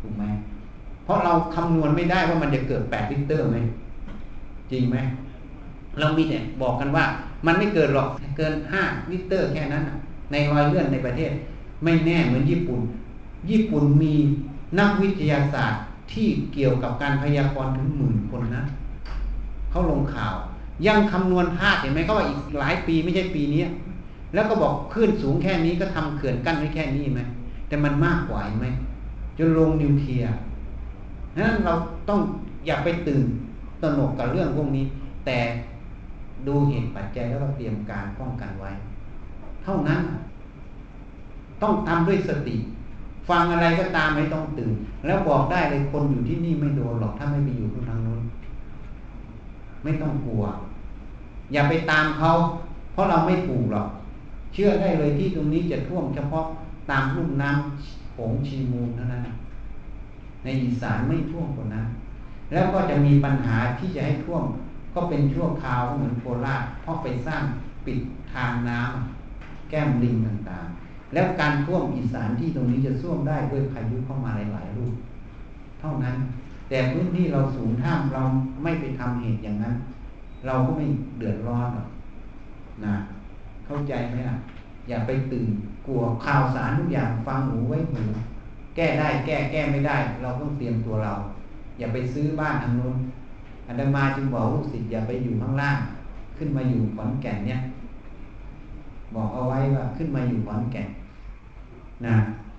ถูกไหมเพราะเราคำนวณไม่ได้ว่ามันจะเกิด8ลิตรไหมจริงไหมเรามีเนี่ยบอกกันว่ามันไม่เกิดหรอกเกิน5ลิตรแค่นั้นในรอยเลื่อนในประเทศไม่แน่เหมือนญี่ปุ่นญี่ปุ่นมีนักวิทยาศาสตร์ที่เกี่ยวกับการพยากรณ์ถึง10,000 คนนะเขาลงข่าวยังคำนวณพลาดเห็นไหมเขาว่าอีกหลายปีไม่ใช่ปีนี้แล้วก็บอกคลื่นสูงแค่นี้ก็ทำเขื่อนกั้นไว้แค่นี้ไหมแต่มันมากกว่าไหมจนลงนิวเคลียร์นั้นเราต้องอย่าไปตื่นตระหนกกับเรื่องพวกนี้แต่ดูเหตุปัจจัยแล้วเราเตรียมการป้องกันไว้เท่านั้นต้องทำด้วยสติฟังอะไรก็ตามไม่ต้องตื่นแล้วบอกได้เลยคนอยู่ที่นี่ไม่โดนหรอกถ้าไม่ไปอยู่ทางนู้นไม่ต้องกลัวอย่าไปตามเขาเพราะเราไม่ถูกหรอกเชื่อได้เลยที่ตรงนี้จะท่วมเฉพาะตามลุ่มน้ำโขงชีมูลเท่านั้นในอีสานไม่ท่วมคนนั้นแล้วก็จะมีปัญหาที่จะให้ท่วมก็เป็นชั่วคราวเหมือนโคราชเพราะไปสร้างปิดทางน้ำแก้มลิงต่างๆแล้วการท่วมอีสานที่ตรงนี้จะท่วมได้ด้วยพายุเข้ามาหลายๆลูกเท่านั้นแต่พื้นที่เราสูงถ้ำเราไม่ไปทำเหตุอย่างนั้นเราก็ไม่เดือดร้อนหรอกนะเข้าใจไหมล่ะอย่าไปตื่นกลัวข่าวสารทุกอย่างฟังหูไว้หูแก้ได้แก้ไม่ได้เราต้องเตรียมตัวเราอย่าไปซื้อบ้านทางนู้นอาตมาจึงบอกลูกศิษย์อย่าไปอยู่ข้างล่างขึ้นมาอยู่ขอนแก่นเนี่ยบอกเอาไว้ว่าขึ้นมาอยู่ขอนแก่นนะ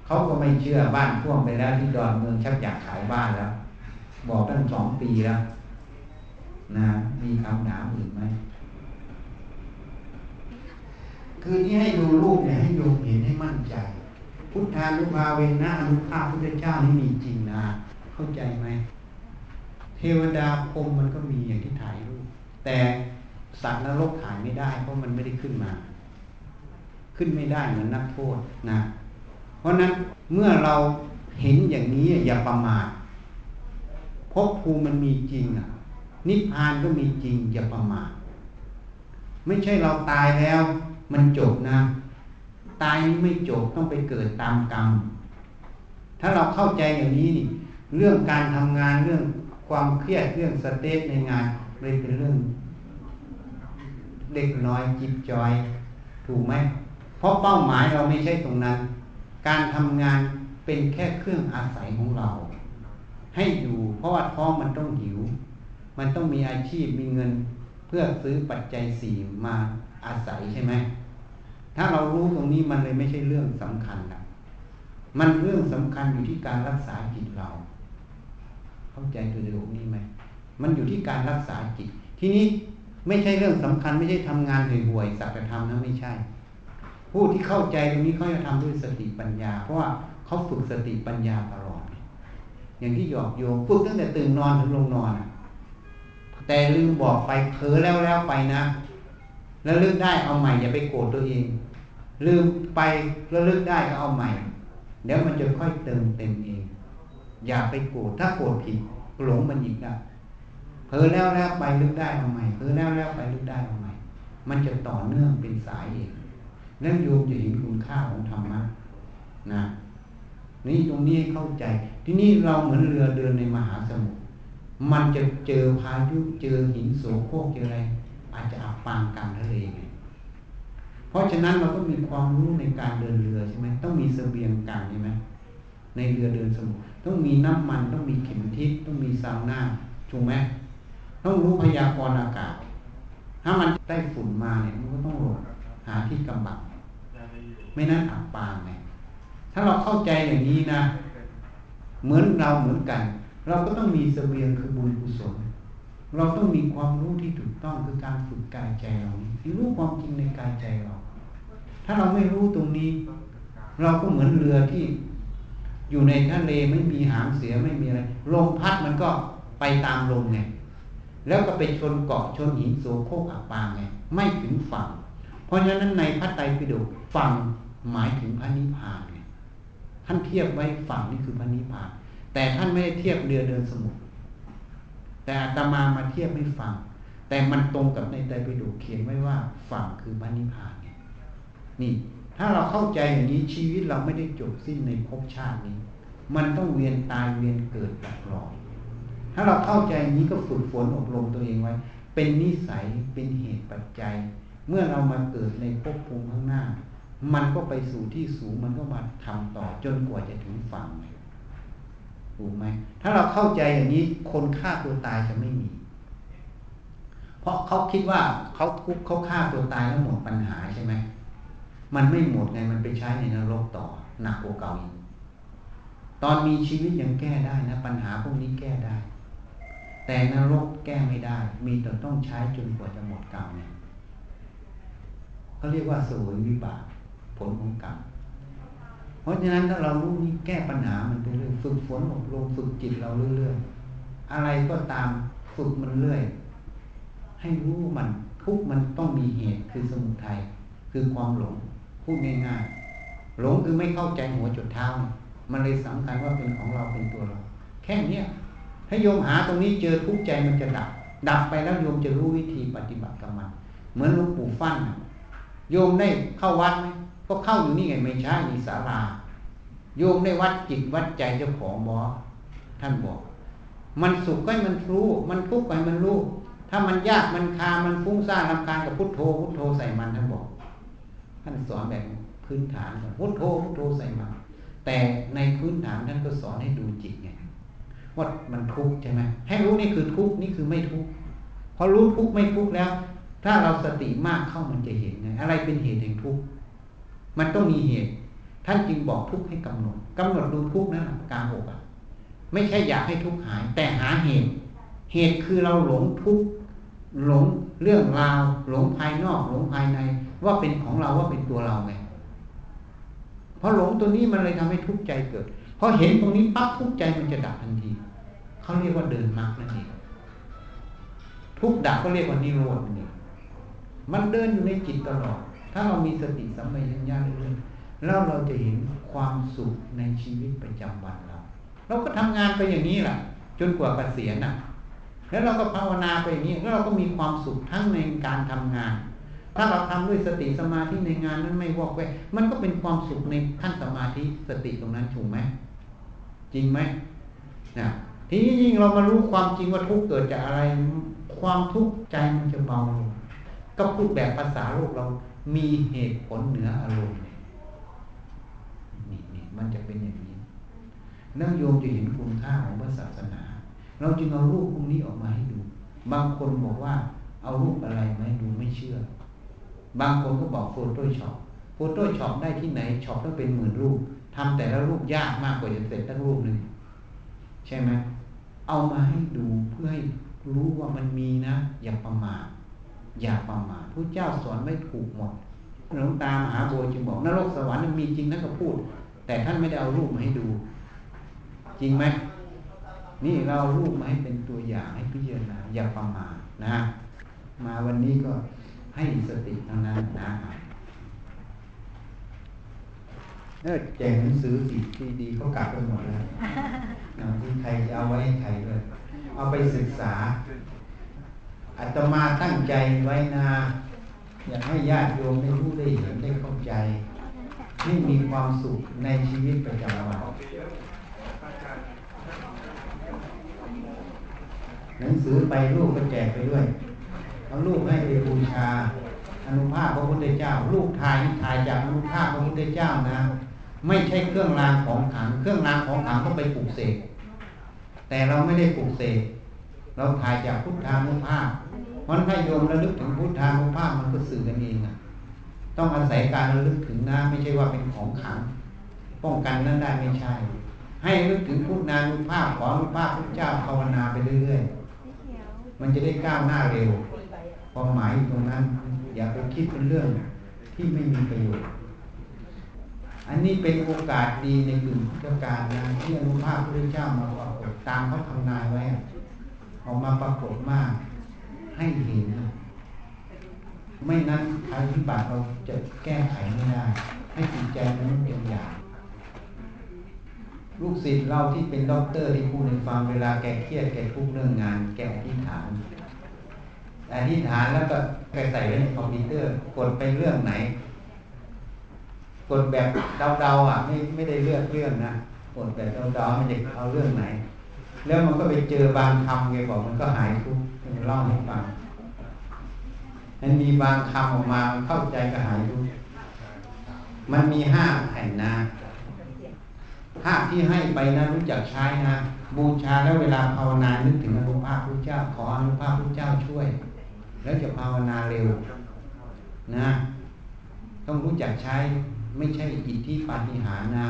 เขาก็ไม่เชื่อบ้านท่วมไปแล้วที่ดอนเมืองชักอยากขายบ้านแล้วบอกตั้ง2 ปีแล้วนะมีคำถามอื่นไหมคือที่ให้ดูรูปเนี่ยให้โยมเห็นให้มั่นใจพุทธานุภาเวนะอนุภาพพุทธเจ้านี่มีจริงนะเข้าใจไหมเทวดาพรหมมันก็มีอย่างที่ถ่ายรูปแต่สัตว์นรกถ่ายไม่ได้เพราะมันไม่ได้ขึ้นมาไม่ได้เหมือนนักโทษนะเพราะนั้นเมื่อเราเห็นอย่างนี้อย่าประมาทภพภูมิมันมีจริงอ่ะนิพพานก็มีจริงอย่าประมาทไม่ใช่เราตายแล้วมันจบนะตายนี้ไม่จบต้องไปเกิดตามกรรมถ้าเราเข้าใจอย่างนี้นี่เรื่องการทำงานเรื่องความเครียดเรื่องสเตรสในงานเลยเป็นเรื่องเล็กน้อยจิบจอยถูกไหมเพราะเป้าหมายเราไม่ใช่ตรงนั้นการทำงานเป็นแค่เครื่องอาศัยของเราให้อยู่เพราะว่าท้องมันต้องหิวมันต้องมีอาชีพมีเงินเพื่อซื้อปัจจัยสี่มาอาศัยใช่ไหมถ้าเรารู้ตรงนี้มันเลยไม่ใช่เรื่องสำคัญนะมันเรื่องสำคัญอยู่ที่การรักษาจิตเราเข้าใจตัวเดียวนี้ไหมมันอยู่ที่การรักษาจิตทีนี้ไม่ใช่เรื่องสำคัญไม่ใช่ทำงานห่วยๆสักแต่ทำนะไม่ใช่ผู้ที่เข้าใจตรงนี้เขาจะทำด้วยสติปัญญาเพราะว่าเขาฝึกสติปัญญาตลอดอย่างที่หยอกโยมฝึกตั้งแต่ตื่นนอนถึงลงนอนแต่ลืมบอกไปเผลอแล้วไปนะแล้วเลิกได้เอาใหม่อย่าไปโกรธตัวเองลืมไปแล้วเลิกได้ก็เอาใหม่เดี๋ยวมันจะค่อยเติมเต็มเองอย่าไปโกรธถ้าโกรธผิดหลงมันอีกนะเผลอแล้วไปเลิกได้เอาใหม่เผลอแล้วไปเลิกได้เอาใหม่มันจะต่อเนื่องเป็นสายเองนั่นโยมจะเห็นคุณค่าของธรรมะนะนี่ตรงนี้เข้าใจที่นี่เราเหมือนเรือเดินในมหาสมุทร มันจะเจอพายุเจอหินโสโครกเจออะไรอาจจะอับปางกลางทะเลไงเพราะฉะนั้นเราต้องมีความรู้ในการเดินเรือใช่ไหมต้องมีเสบียงกลางใช่ไหมในเรือเดินสมุทรต้องมีน้ำมันต้องมีเข็มทิศต้องมีซาวน่าถูกไหมต้องรู้พยากรณ์อากาศถ้ามันได้ฝุ่นมาเนี่ยมันก็ต้องหลบหาที่กำบังไม่นั้นอับปางไงถ้าเราเข้าใจอย่างนี้นะเหมือนเราเหมือนกันเราก็ต้องมีเสบียงคือบุญกุศลเราต้องมีความรู้ที่ถูกต้องคือการฝึกกายใจเราที่รู้ความจริงในกายใจเราถ้าเราไม่รู้ตรงนี้เราก็เหมือนเรือที่อยู่ในทะเลไม่มีหางเสือไม่มีอะไรลมพัดมันก็ไปตามลมไงแล้วก็ไปชนเกาะชนหินโสโครกอับปางไงไม่ถึงฝั่งเพราะฉะนั้นในพระไตรปิฎกฝั่งหมายถึงพระนิพพานไงท่านเทียบไว้ฝั่งนี่คือพระนิพพานแต่ท่านไม่ได้เทียบเรือเดินสมุทรแต่อาตมามาเทียบไม่ฟังแต่มันตรงกับในไตรปิฎกเขียนไว้ว่าฝั่งคือพระนิพพานไงนี่ถ้าเราเข้าใจอย่างนี้ชีวิตเราไม่ได้จบสิ้นในภพชาตินี้มันต้องเวียนตายเวียนเกิดหลากหลายถ้าเราเข้าใจอย่างนี้ก็ฝึกฝนอบรมตัวเองไว้เป็นนิสัยเป็นเหตุปัจจัยเมื่อเรามาเกิดในภพภูมิข้างหน้ามันก็ไปสู่ที่สูงมันก็มาทำต่อจนกว่าจะถึงฝั่งถูกไหมถ้าเราเข้าใจอย่างนี้คนฆ่าตัวตายจะไม่มีเพราะเขาคิดว่าเขาทุกข์เขาฆ่าตัวตายแล้วหมดปัญหาใช่ไหมมันไม่หมดไงมันไปใช้ในนรกต่อหนักกว่าเก่าอีกตอนมีชีวิตยังแก้ได้นะปัญหาพวกนี้แก้ได้แต่นรกแก้ไม่ได้มีแต่ต้องใช้จนกว่าจะหมดกรรมเนี่ยเขาเรียกว่าเสวยวิบากผลของกรรมเพราะฉะนั้นถ้าเรารู้นี่แก้ปัญหามันไปเรื่อยฝึกฝนอบรมฝึกจิตเราเรื่อยๆอะไรก็ตามฝึกมันเรื่อยให้รู้มันทุกมันต้องมีเหตุคือสมุทัยคือความหลงพูดง่ายๆหลงคือไม่เข้าใจหัวจุดเท้ามันเลยสำคัญว่าเป็นของเราเป็นตัวเราแค่เนี้ยถ้าโยมหาตรงนี้เจอทุกข์ใจมันจะดับไปแล้วโยมจะรู้วิธีปฏิบัติกับมันเหมือนหลวงปู่ฟั่นโยมได้เข้าวัดไหมก็เข้าอยู่นี่ไงไม่ใช่ในศาลาโยมได้วัดจิตวัดใจเจ้าของบ่ท่านบอกมันสุขก็ให้มันรู้มันทุกข์ก็ให้มันรู้ถ้ามันยากมันคามันฟุ้งซ่านรำคาญกับพุทโธพุทโธใส่มันท่านบอกท่านสอนแบบพื้นฐานก่อนพุทโธพุทโธใส่มันแต่ในพื้นฐานท่านก็สอนให้ดูจิตไงว่ามันทุกข์ใช่ไหมให้รู้นี่คือทุกข์นี่คือไม่ทุกข์พอรู้ทุกข์ไม่ทุกข์แล้วถ้าเราสติมากเข้ามันจะเห็นไงอะไรเป็นเหตุแห่งทุกข์มันต้องมีเหตุท่านจึงบอกทุกข์ให้กำหนดดูทุกข์นั่นกลางอกไม่ใช่อยากให้ทุกข์หายแต่หาเหตุคือเราหลงทุกข์หลงเรื่องราวหลงภายนอกหลงภายในว่าเป็นของเราว่าเป็นตัวเราไงเพราะหลงตัวนี้มันเลยทำให้ทุกข์ใจเกิดพอเห็นตรงนี้ปั๊บทุกข์ใจมันจะดับทันทีเขาเรียกว่าเดินมรรคนั่นเองทุกข์ดับก็เรียกว่านิโรธนั่นเองมันเดินอยู่ในจิตตลอดถ้าเรามีสติสัมปชัญญะเรื่อยๆแล้วเราจะเห็นความสุขในชีวิตประจำวันเราก็ทำงานไปอย่างนี้แหละจนกว่าเกษียณน่ะแล้วเราก็ภาวนาไปอย่างนี้แล้วเราก็มีความสุขทั้งในการทำงานถ้าเราทำด้วยสติสมาธิในงานนั้นไม่วอกแวกมันก็เป็นความสุขในขั้นสมาธิสติตรงนั้นถูกไหมจริงไหมนะทีนี้ยิ่งเรามารู้ความจริงว่าทุกข์เกิดจากอะไรความทุกข์ใจมันจะเบาลงก็พูดแบบภาษาโลกเรามีเหตุผลเหนืออารมณ์นี่มันจะเป็นอย่างนี้นักโยมจะเห็นคุณค่าของพระศาสนาเราจึงเอารูปพวกนี้ออกมาให้ดูบางคนบอกว่าเอารูปอะไรมาให้ดูไม่เชื่อบางคนก็บอกโฟโต้ช็อปได้ที่ไหนช็อปต้องเป็นหมื่นรูปทำแต่ละรูปยากมากกว่าจะเสร็จตั้งรูปหนึ่งใช่ไหมเอามาให้ดูเพื่อให้รู้ว่ามันมีนะอย่าประมาทพระเจ้าสอนไม่ถูกหมดหลวงตามหาบัวจึงบอกนรกสวรรค์มันมีจริงท่านก็พูดแต่ท่านไม่ได้เอารูปมาให้ดูจริงไหมนี่เราเอารูปมาให้เป็นตัวอย่างให้พิจารณาอย่าประมาทนะมาวันนี้ก็ให้สติเท่านั้นนะแจกหนังสือสิที่ดีเขากลับไปหมดแล้วที่ใครจะเอาไว้ให้ใครด้วยเอาไปศึกษาอาตมาตั้งใจไว้นะอยากให้ญาติโยมได้รู้ได้เห็นได้เข้าใจให้มีความสุขในชีวิตประจำวัน หนังสือไปรูปก็แจกไปด้วยเอารูปให้ไปบูชาอนุภาพพระพุทธเจ้ารูปถ่ายนี่ถ่ายจากอนุภาพพระพุทธเจ้านะไม่ใช่เครื่องรางของขลังเครื่องรางของขลังต้องไปปลุกเสกแต่เราไม่ได้ปลุกเสกเราถ่ายจากพุทธานุภาพมันให้โยมระลึกถึงพุทธานุภาพมันก็สื่อกันเองอ่ะต้องอาศัยการระลึกถึงนะไม่ใช่ว่าเป็นของขลังป้องกันนั่นได้ไม่ใช่ให้นึกถึงพุทธานุภาพของพระพุทธเจ้าภาวนาไปเรื่อยๆมันจะได้ก้าวหน้าเร็วความหมายตรงนั้นอย่าไปคิดเป็นเรื่องที่ไม่มีประโยชน์อันนี้เป็นโอกาสดีในกลุ่มพุทธกาลนะที่อนุภาพพระพุทธเจ้ามาปรากฏตามเขาทำนายไว้ออกมาปรากฏมากให้เห็นไม่นั้นภัยพิบัติเราจะแก้ไขไม่ได้ให้จิตใจนั้นเป็นอย่างลูกศิษย์เราที่เป็นด็อกเตอร์ที่พูดในฟังเวลาแกเครียดแกทุกเรื่องงานแกอธิษฐานแล้วก็แกใส่ไว้ในคอมพิวเตอร์กดไปเรื่องไหนกดแบบเดาๆอ่ะไม่ได้เลือกเรื่องนะกดแบบเดาๆมันจะเอาเรื่องไหนแล้วมันก็ไปเจอบางคำแกบอกมันก็หายทุกข์มันเล่าให้ฟังมันมีบางคำออกมาเข้าใจก็หายทุกข์มันมี5แผ่นนะภาพที่ให้ไปนะรู้จักใช้นะบูชาแล้วเวลาภาวนานึกถึงอนุภาพพระเจ้าขออนุภาพพระเจ้าช่วยแล้วจะภาวนาเร็วนะต้องรู้จักใช้ไม่ใช่อิทธิปาฏิหาริย์นะ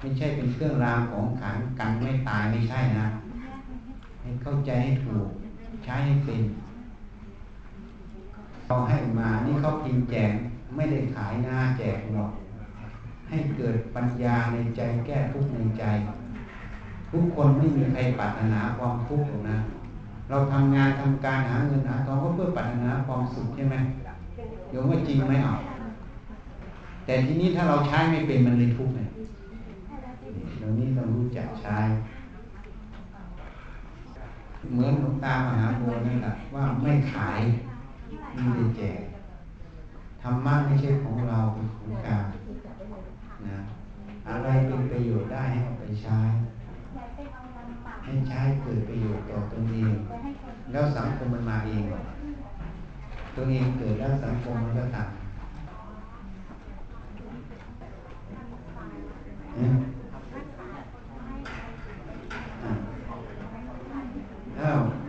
ไม่ใช่เป็นเครื่องรางของขลังกันไม่ตายไม่ใช่นะให้เข้าใจให้ถูกใช้ให้เป็นเขาให้มานี่เขาพิมพ์แจกไม่ได้ขายหน้าแจกหรอกให้เกิดปัญญาในใจแก้ทุกข์ในใจทุกคนไม่มีใครปรารถนาความทุกข์หรอกนะเราทำงานทำการหาเงินหาทองก็เพื่อปรารถนาความสุขใช่ไหมโยมว่าจริงไหมอ๋อแต่ทีนี้ถ้าเราใช้ไม่เป็นมันเลยทุกข์เนี่ยเรานี่ต้องรู้จักใช้เหมือนหลวงตามหาบัวนี่แหละว่าไม่ขายมีแต่แจกธรรมะไม่ใช่ของเราเป็นของกลางนะอะไรเป็นประโยชน์ได้ให้เอาไปใช้ให้ใช้เกิดประโยชน์ต่อตนเองแล้วสังคมมันมาเองตัวเองเกิดแล้วสังคมมันก็ตาม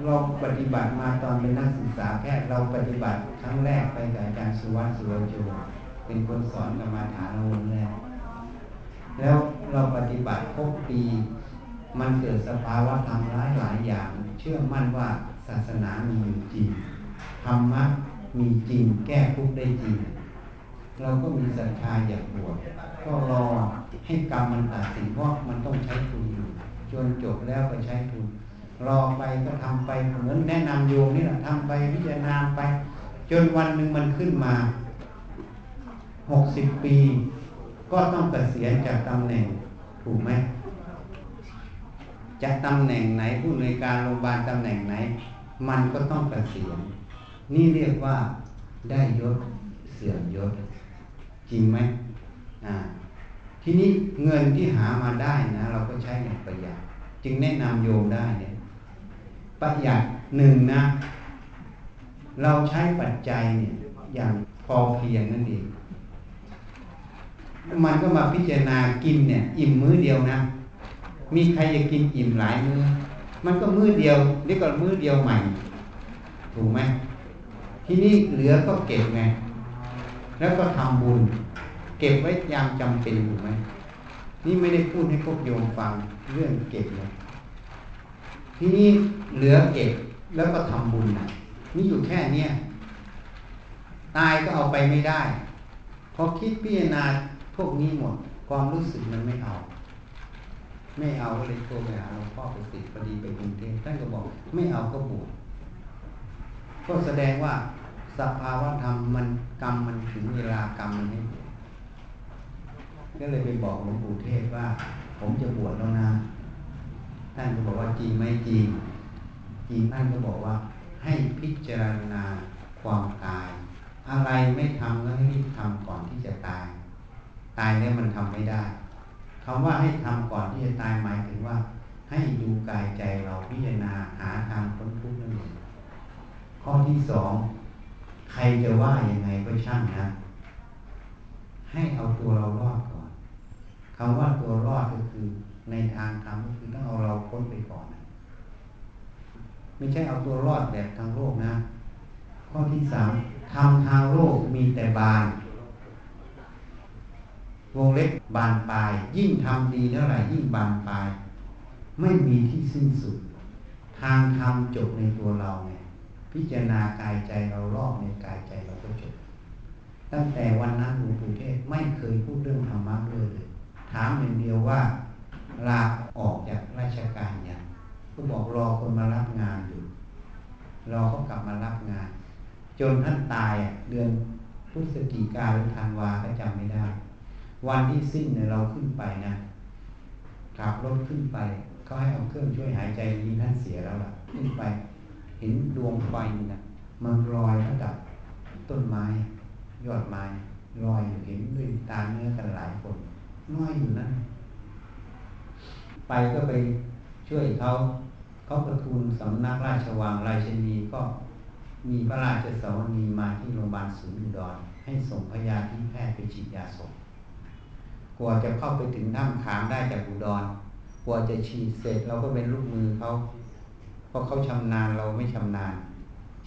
เราปฏิบัติมาตอนเป็นนักศึกษาแพทย์เราปฏิบัติครั้งแรกไปกับอาจารย์สุวัฒน์สุวรรณโจเป็นคนสอนกรรมฐานเราแรกแล้วเราปฏิบัติครบปีมันเกิดสภาวะธรรมหลายอย่างเชื่อมั่นว่าศาสนามีจริงธรรมะมีจริงแก้ทุกข์ได้จริงเราก็มีศรัทธาอยากบวชก็รอให้กรรมมันตัดสินว่ามันต้องใช้ทุนอยู่จนจบแล้วก็ใช้ทุนรอไปก็ทำไปเหมือนแนะนำโยมนี่แหละทำไปพิจารณาไปจนวันหนึ่งมันขึ้นมา60 ปีก็ต้องเกษียณจากตำแหน่งถูกไหมจากตำแหน่งไหนผู้อำนวยการโรงพยาบาลตำแหน่งไหนมันก็ต้องเกษียณนี่เรียกว่าได้ยศเสื่อมยศจริงไหมทีนี้เงินที่หามาได้นะเราก็ใช้อย่างประหยัดจึงแนะนำโยมได้เนี่ยประหยัด1นะเราใช้ปัจจัยเนี่ยอย่างพอเพียงนั่นเองมันก็มาพิจารณากินเนี่ยอิ่มมื้อเดียวนะมีใครจะกินอิ่มหลายมื้อมันก็มื้อเดียวนี่ก็มื้อเดียวใหม่ถูกไหมทีนี้เหลือก็เก็บไงแล้วก็ทำบุญเก็บไว้ยามจำเป็นถูกไหมนี่ไม่ได้พูดให้พวกโยมฟังเรื่องเก็บเลยทีนี้เหลือเก็บแล้วก็ทำบุญนะนี่อยู่แค่เนี้ยตายก็เอาไปไม่ได้พอคิดพิจารณาพวกนี้หมดความรู้สึกมันไม่เอาเลยโทรไปหาหลวงพ่อประสิทธิ์พอดีไปกรุงเทพท่านก็บอกไม่เอาก็บวชก็แสดงว่าสภาวะธรรมมันกรรมมันถึงเวลากรรมมันให้ก็เลยไปบอกหลวงปู่เทศว่าผมจะบวชแล้วนะท่านก็บอกว่าจริงไหมจริงท่านก็บอกว่าให้พิจารณาความตายอะไรไม่ทำก็ให้รีบทำก่อนที่จะตายแล้วมันทำไม่ได้คำว่าให้ทำก่อนที่จะตายหมายถึงว่าให้ดูกายใจเราพิจารณาหาทางพ้นทุกข์นั้น ข้อที่สองใครจะว่ายังไงก็ช่างนะให้เอาตัวเรารอดก่อนคำว่าตัวรอดก็คือในทางธรรมก็คือต้องเอาเราพ้นไปก่อนไม่ใช่เอาตัวรอดแบบทางโลกนะข้อที่สามทำทางโลกมีแต่บานวงเล็บบานปลายยิ่งทำดีเท่าไหร่ยิ่งบานปลายไม่มีที่สิ้นสุดทางธรรมจบในตัวเราไงพิจารณากายใจเรารอบในกายใจเราก็จบตั้งแต่วันนั้นหลวงปู่เทศไม่เคยพูดเรื่องธรรมะเลยถามอย่างเดียวว่าลาออกจากราชการอย่างก็บอกรอคนมารับงานอยู่รอเขากลับมารับงานจนท่านตายเดือนพฤศจิกาหรือธันวาก็จำไม่ได้วันที่สิ้นเนี่ยเราขึ้นไปนะขับรถขึ้นไปเขาให้เอาเครื่องช่วยหายใจดีท่านเสียแล้วล่ะขึ้นไปเห็นดวงไฟนะมันลอยระดับต้นไม้ยอดไม้ลอยอยู่เห็นด้วยตาเนื้อกันหลายคนลอยอยู่นั่นไปก็ไปช่วยเขาประทูลสำนักราชวังราชนีก็มีพระราชสวนีมาที่โรงพยาบาลศูนย์อุดรให้ส่งพยาธิแพทย์ไปฉีดยาสลบกว่าจะเข้าไปถึงถ้ำขามได้จากอุดรกว่าจะฉีดเสร็จเราก็เป็นลูกมือเขาเพราะเขาชำนาญเราไม่ชำนาญ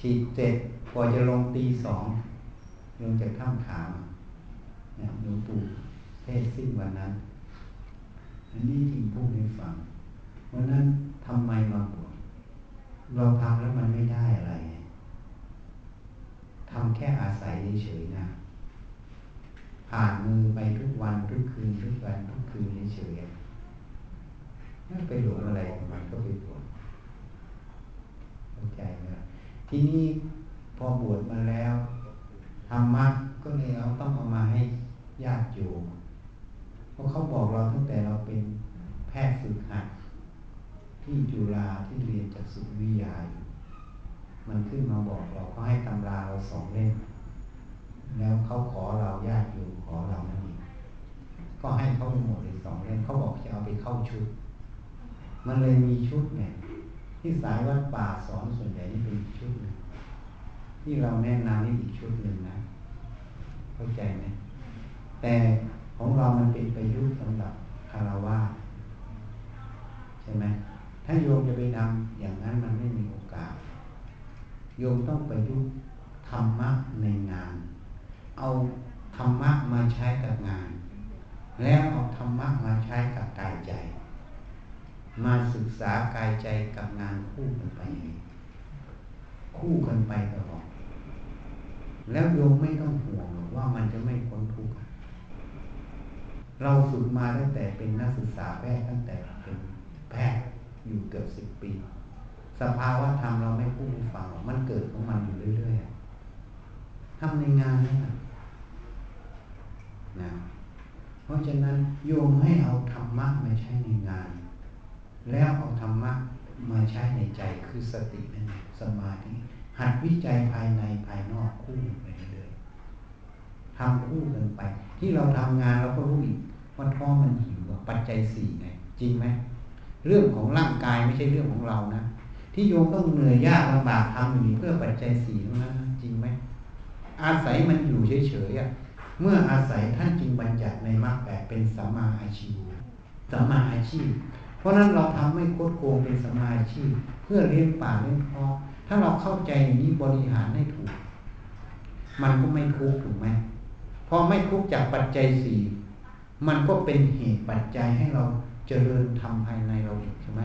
ฉีดเสร็จกว่าจะลงตีสองลงจากถ้ำขามเนี่ยหลวงปู่เทศน์สิ้นวันนั้นอันนี้จริงพูดให้ฟังวันนั้นทำไมมาบวชเราทำแล้วมันไม่ได้อะไรทำแค่อาศัยเฉยๆนะผ่านมือไปทุกวันทุกคืนทุกวันทุกคืนเฉยๆนั่นไปหลงอะไรมันก็ไปบวชเข้าใจไหมล่ะทีนี้พอบวชมาแล้วธรรมะก็เลยเราต้องเอามาให้ญาติโยมเพราะเขาบอกเราตั้งแต่เราเป็นแพทย์ฝึกหัดที่จุฬาที่เรียนจากสุวิทยามันขึ้นมาบอกเราเขาให้ตำราเราสองเล่มแล้วเขาขอเราญาติอยู่ขอเรานั่นเองก็ให้เขาไปหมดเลยสองเล่มเขาบอกจะเอาไปเข้าชุดมันเลยมีชุดเนี่ยที่สายวัดป่าสอนส่วนใหญ่นี่เป็นชุดนึงที่เราแนะนำนี่อีกชุดหนึ่งนะเข้าใจไหมแต่ของเรามันเป็นประยุกต์สำหรับคารวะใช่ไหมถ้าโยมจะไปทำอย่างนั้นมันไม่มีโอกาสโยมต้องประยุกต์ธรรมะในงานเอาธรรมะมาใช้กับงานแล้วเอาธรรมะมาใช้กับกายใจมาศึกษากายใจกับงานคู่กันไปคู่กันไปตลอดแล้วโยมไม่ต้องห่วงหรอกว่ามันจะไม่พ้นทุกข์เราฝึกมาตั้งแต่เป็นนักศึกษาแพทย์ตั้งแต่เป็นแพทย์อยู่เกือบ10 ปีสภาวะธรรมเราไม่พูดไม่ฟังมันเกิดของมันอยู่เรื่อยๆทำในงานนั่นนะเพราะฉะนั้นโยมให้เอาธรรมะมาใช้ในงานแล้วเอาธรรมะมาใช้ในใจคือสตินั่นสมาธิหัดวิจัยภายในภายนอกคู่กันไปเรื่อยๆทำคู่กันไปที่เราทำงานเราก็รู้อีกว่าท้องมันหิวปัจจัยสี่ไงจริงไหมเรื่องของร่างกายไม่ใช่เรื่องของเรานะที่โยมต้องเหนื่อยยากลำบากทำอยู่นี้เพื่อปัจจัยสี่เท่านั้นจริงไหมอาศัยมันอยู่เฉยๆเมื่ออาศัยท่านจึงบัญญัติในมรรคแปดเป็นสัมมาอาชีพสัมมาอาชีพเพราะนั้นเราทำไม่โคตรโกงเป็นสัมมาอาชีพเพื่อเลี้ยงปากเลี้ยงท้องถ้าเราเข้าใจอย่างนี้บริหารได้ถูกมันก็ไม่ทุกข์ถูกไหมพอไม่ทุกข์จากปัจจัยสี่มันก็เป็นเหตุปัจจัยให้เราเจริญทำภายในเราเองใช่ไหม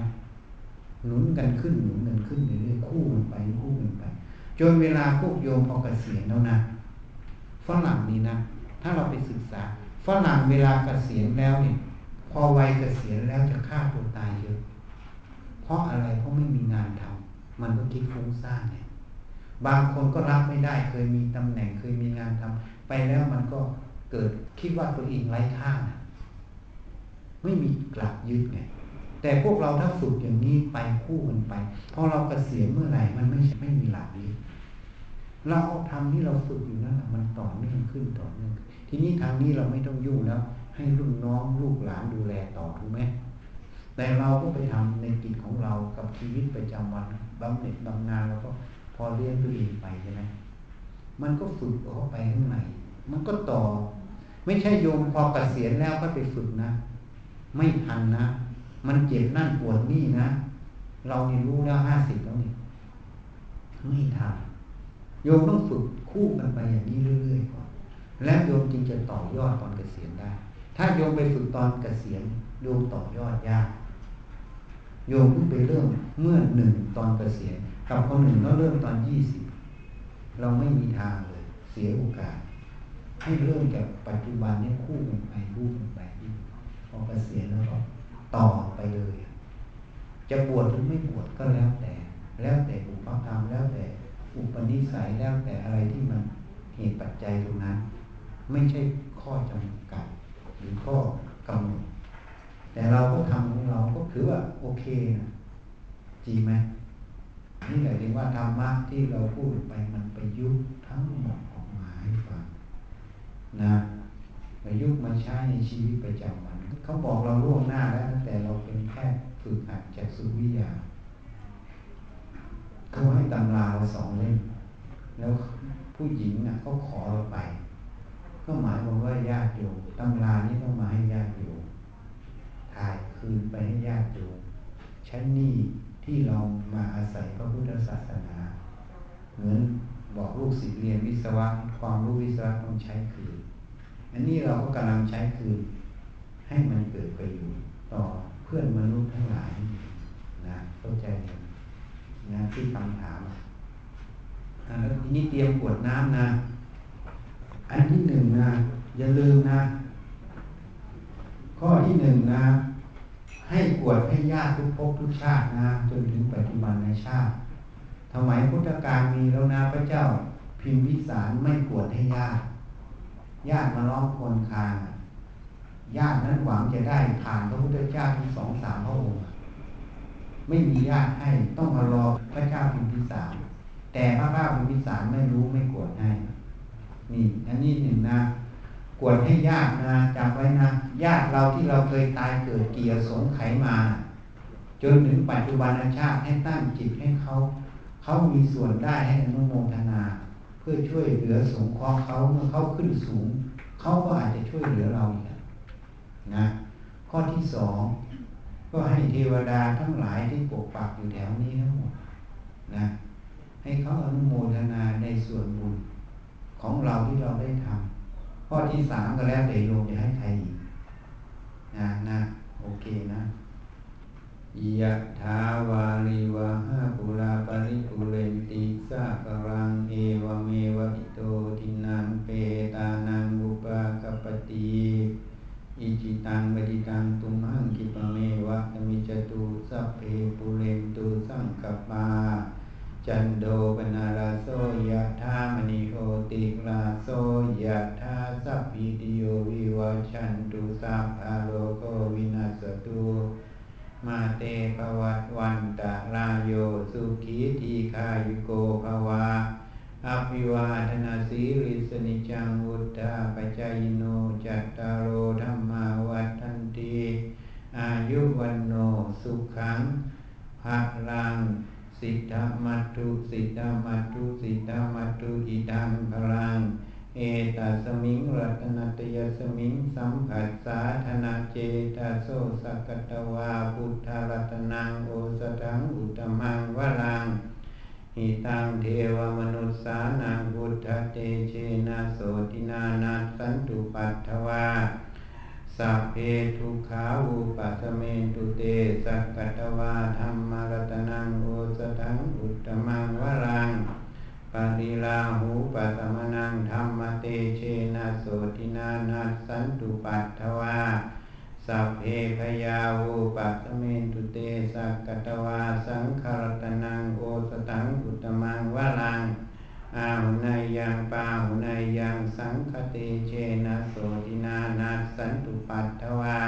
หนุนกันขึ้นหนุนกันขึ้นเรื่อยๆคู่กันไปคู่กันไปจนเวลาพวกโยมพอเกษียณแล้วนะฝรั่งนี่นะถ้าเราไปศึกษาฝรั่งเวลาเกษียณแล้วเนี่ยพอวัยเกษียณแล้วจะฆ่าตัวตายเยอะเพราะอะไรเพราะไม่มีงานทำมันก็คิดฟุ้งซ่านเนี่ยบางคนก็รับไม่ได้เคยมีตำแหน่งเคยมีงานทำไปแล้วมันก็เกิดคิดว่าตัวเองไร้ค่านะไม่มีกลับยึดไงแต่พวกเราถ้าฝึกอย่างนี้ไปคู่กันไปพอเราเกษียณเมื่อไหร่มันไม่มีหลักยึดเราเอาทำที่เราฝึกอยู่นั่นมันต่อเนื่องขึ้นต่อเนื่องทีนี้ทางนี้เราไม่ต้องยุ่งแล้วให้ลูกน้องลูกหลานดูแลต่อถูกไหมแต่เราก็ไปทำในกิจของเรากับชีวิตประจำวันบำเหน็จบำนาญแล้วก็พอ อเลี้ยงตัวเองไปใช่ไหมมันก็ฝึกออกไปข้างในมันก็ต่อไม่ใช่โยมพอเกษียณแล้วก็ไปฝึกนะไม่ทันนะมันเจ็บนั่นปวดนี่นะเราเนี่ยรู้แล้ว50แล้วนี่ไม่ทันโยมต้องฝึกคู่กันไปอย่างนี้เรื่อยๆก่อนแล้วโยมจึงจะต่อยอดตอนเกษียณได้ถ้าโยมไปฝึกตอนเกษียณโยมต่อยอดยากโยมเพิ่งไปเริ่มเมื่อ1ตอนเกษียณกับคนหนึ่งก็เริ่มตอน20เราไม่มีทางเลยเสียโอกาสให้เริ่มจากปัจจุบันเนี่ยคู่กันไปพอเกษียณแล้วก็ต่อไปเลยจะบวชหรือไม่บวชก็แล้วแต่อุปกรรมแล้วแต่อุปนิสัยแล้วแต่อะไรที่มันเหตุปัจจัยตรงนั้นไม่ใช่ข้อจำกัดหรือข้อกำหนดแต่เราก็ทำของเราก็คือว่าโอเคนะจริงไหมนี่แหละเรียกว่าธรรมะที่เราพูดไปมันประยุกต์ทั้งหมดออกมาให้ฟังนะประยุกต์มาใช้ในชีวิตประจำวันเขาบอกเราล่วงหน้าแล้วตั้งแต่เราเป็นแค่ฝึกหัดจากสุวิทยาเขาให้ตำราเรา2 เล่มแล้วผู้หญิงน่ะก็ขอเราไปก็หมายความว่าญาติโยมตำรานี้ต้องมาให้ญาติโยมถ่ายคืนไปให้ญาติโยมชั้นนี้ที่เรามาอาศัยพระพุทธศาสนาเหมือนบอกลูกศิษย์เรียนวิศวะความรู้วิศวะต้องใช้คืนอันนี้เราก็กำลังใช้คืนให้มันเกิดประโยชน์ต่อเพื่อนมนุษย์ทั้งหลายนะเข้าใจนะที่คำถามแล้วทีนี้เตรียมขวดน้ำนะอันที่1นะอย่าลืมนะข้อที่1นะให้ขวดให้ญาติทุกภพทุกชาตินะจนถึงปัจจุบันในชาติสมัยพุทธกาลมีแล้วนะพระเจ้าพิมพิสารไม่ขวดให้ญาติมาล้อมโคนคานญาตินั้นหวังจะได้ผ่านพระพุทธเจ้าทั้ง 2-3 พระองค์ไม่มีญาติให้ต้องมารอพระเจ้าพิมพิสารแต่พระเจ้าพิมพิสารไม่รู้ไม่กวดให้นี่อันนี้หนึ่งนะกวดให้ญาตินะจำไว้นะญาติเราที่เราเคยตายเกิดเกี่ยวสงไขมาจนถึงปัจจุบันชาติให้ตั้งจิตให้เขามีส่วนได้ให้อนุโมทนาเพื่อช่วยเหลือสงเคราะห์เขาเมื่อเขาขึ้นสูงเขาก็อาจจะช่วยเหลือเราอีกนะข้อที่2ก็ให้เทวดาทั้งหลายที่ปกปักอยู่แถวนี้ทั้งหมดนะให้เขาอนุโมทนาในส่วนบุญของเราที่เราได้ทำข้อที่3ก็แล้วแต่โยมจะให้ใครอีกนะโอเคนะยะถาวาริวะหาปุราปริปุเรนติสาครังเอวเมวะอิโตทินังเปตานังอุปากปติอิจิตังปฏิตังตุมหังกิปะเมวะธมิจตุสัพเพปุเรนตุสังกัปปาจันโดปนาราโสยะถามณิโหติราโสยะถาสัพพิติโยวิวัชชันตุสัพพะโลโกวินัสสตุมาเตภวัตวันตะราโยสุขีทีฆายุโกภวะอัพพิวาทนาสีริสนิจังวุธาปัจจายโนจัตตารโอธรรมาวัฏฐันติอายุวันโนสุขังภลังสิทธามัตถุสิทธามัตถุอิทังพลังเอตัสมิงรัตนัตยสมิงสัมผัสสาธนาเจตโสสักตวาพุทธรัตนังโอสถังอุตมังวรังหิตังเทวมนุสสานังพุทธเตเชนะโสตินานัสสันตุปัฏฐวาสัพเพทุกขาอุปัสสเมตุเตสักตวาธัมมรัตนังโอสถังอุตมังวรังปาริลาหูปัสมนังธัมมเตเชนะโสตินานัสสันตุปัฏฐวาสัพเพพยาหูปัสเมตุเตสักตวาสังฆรัตนังโอสถังอุตมังวรังอาหุนัยยังปาหุนัยยังสังคเตเชนะโสตินานัสสันตุปัฏฐวา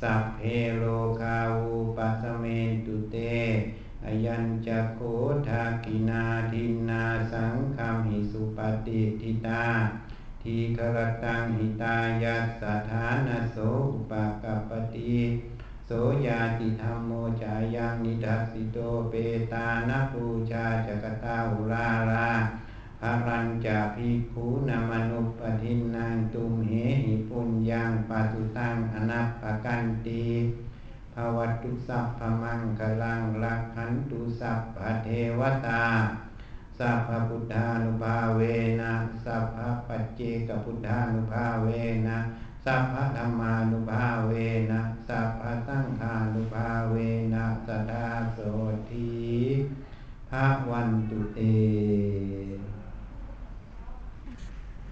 สัพเพโลกาหูปัสเมตุเตอยัญจะโคทากินาทินาสังคัมหิสุปฏิทิตาทีฆรตังหิตายัสสถานะโสอุปากปติโส โสยาติธรรมโมจายังนิทัสสิโตเปตานะปูชาจักตาหุราราภรัญจภิกขุนะมนุปทินนางตุมเหหิปุญญังปัสสุตังอนัปปกันติภวัตตุสัพพมังคลังรักขันตุสัพพเทวตาสัพพพุทธานุภาเวนะสัพพปัจเจกพุทธานุภาเวนะสัพพธรรมานุภาเวนะสัพพสังฆานุภาเวนะสัทธาโสติภวันตุเต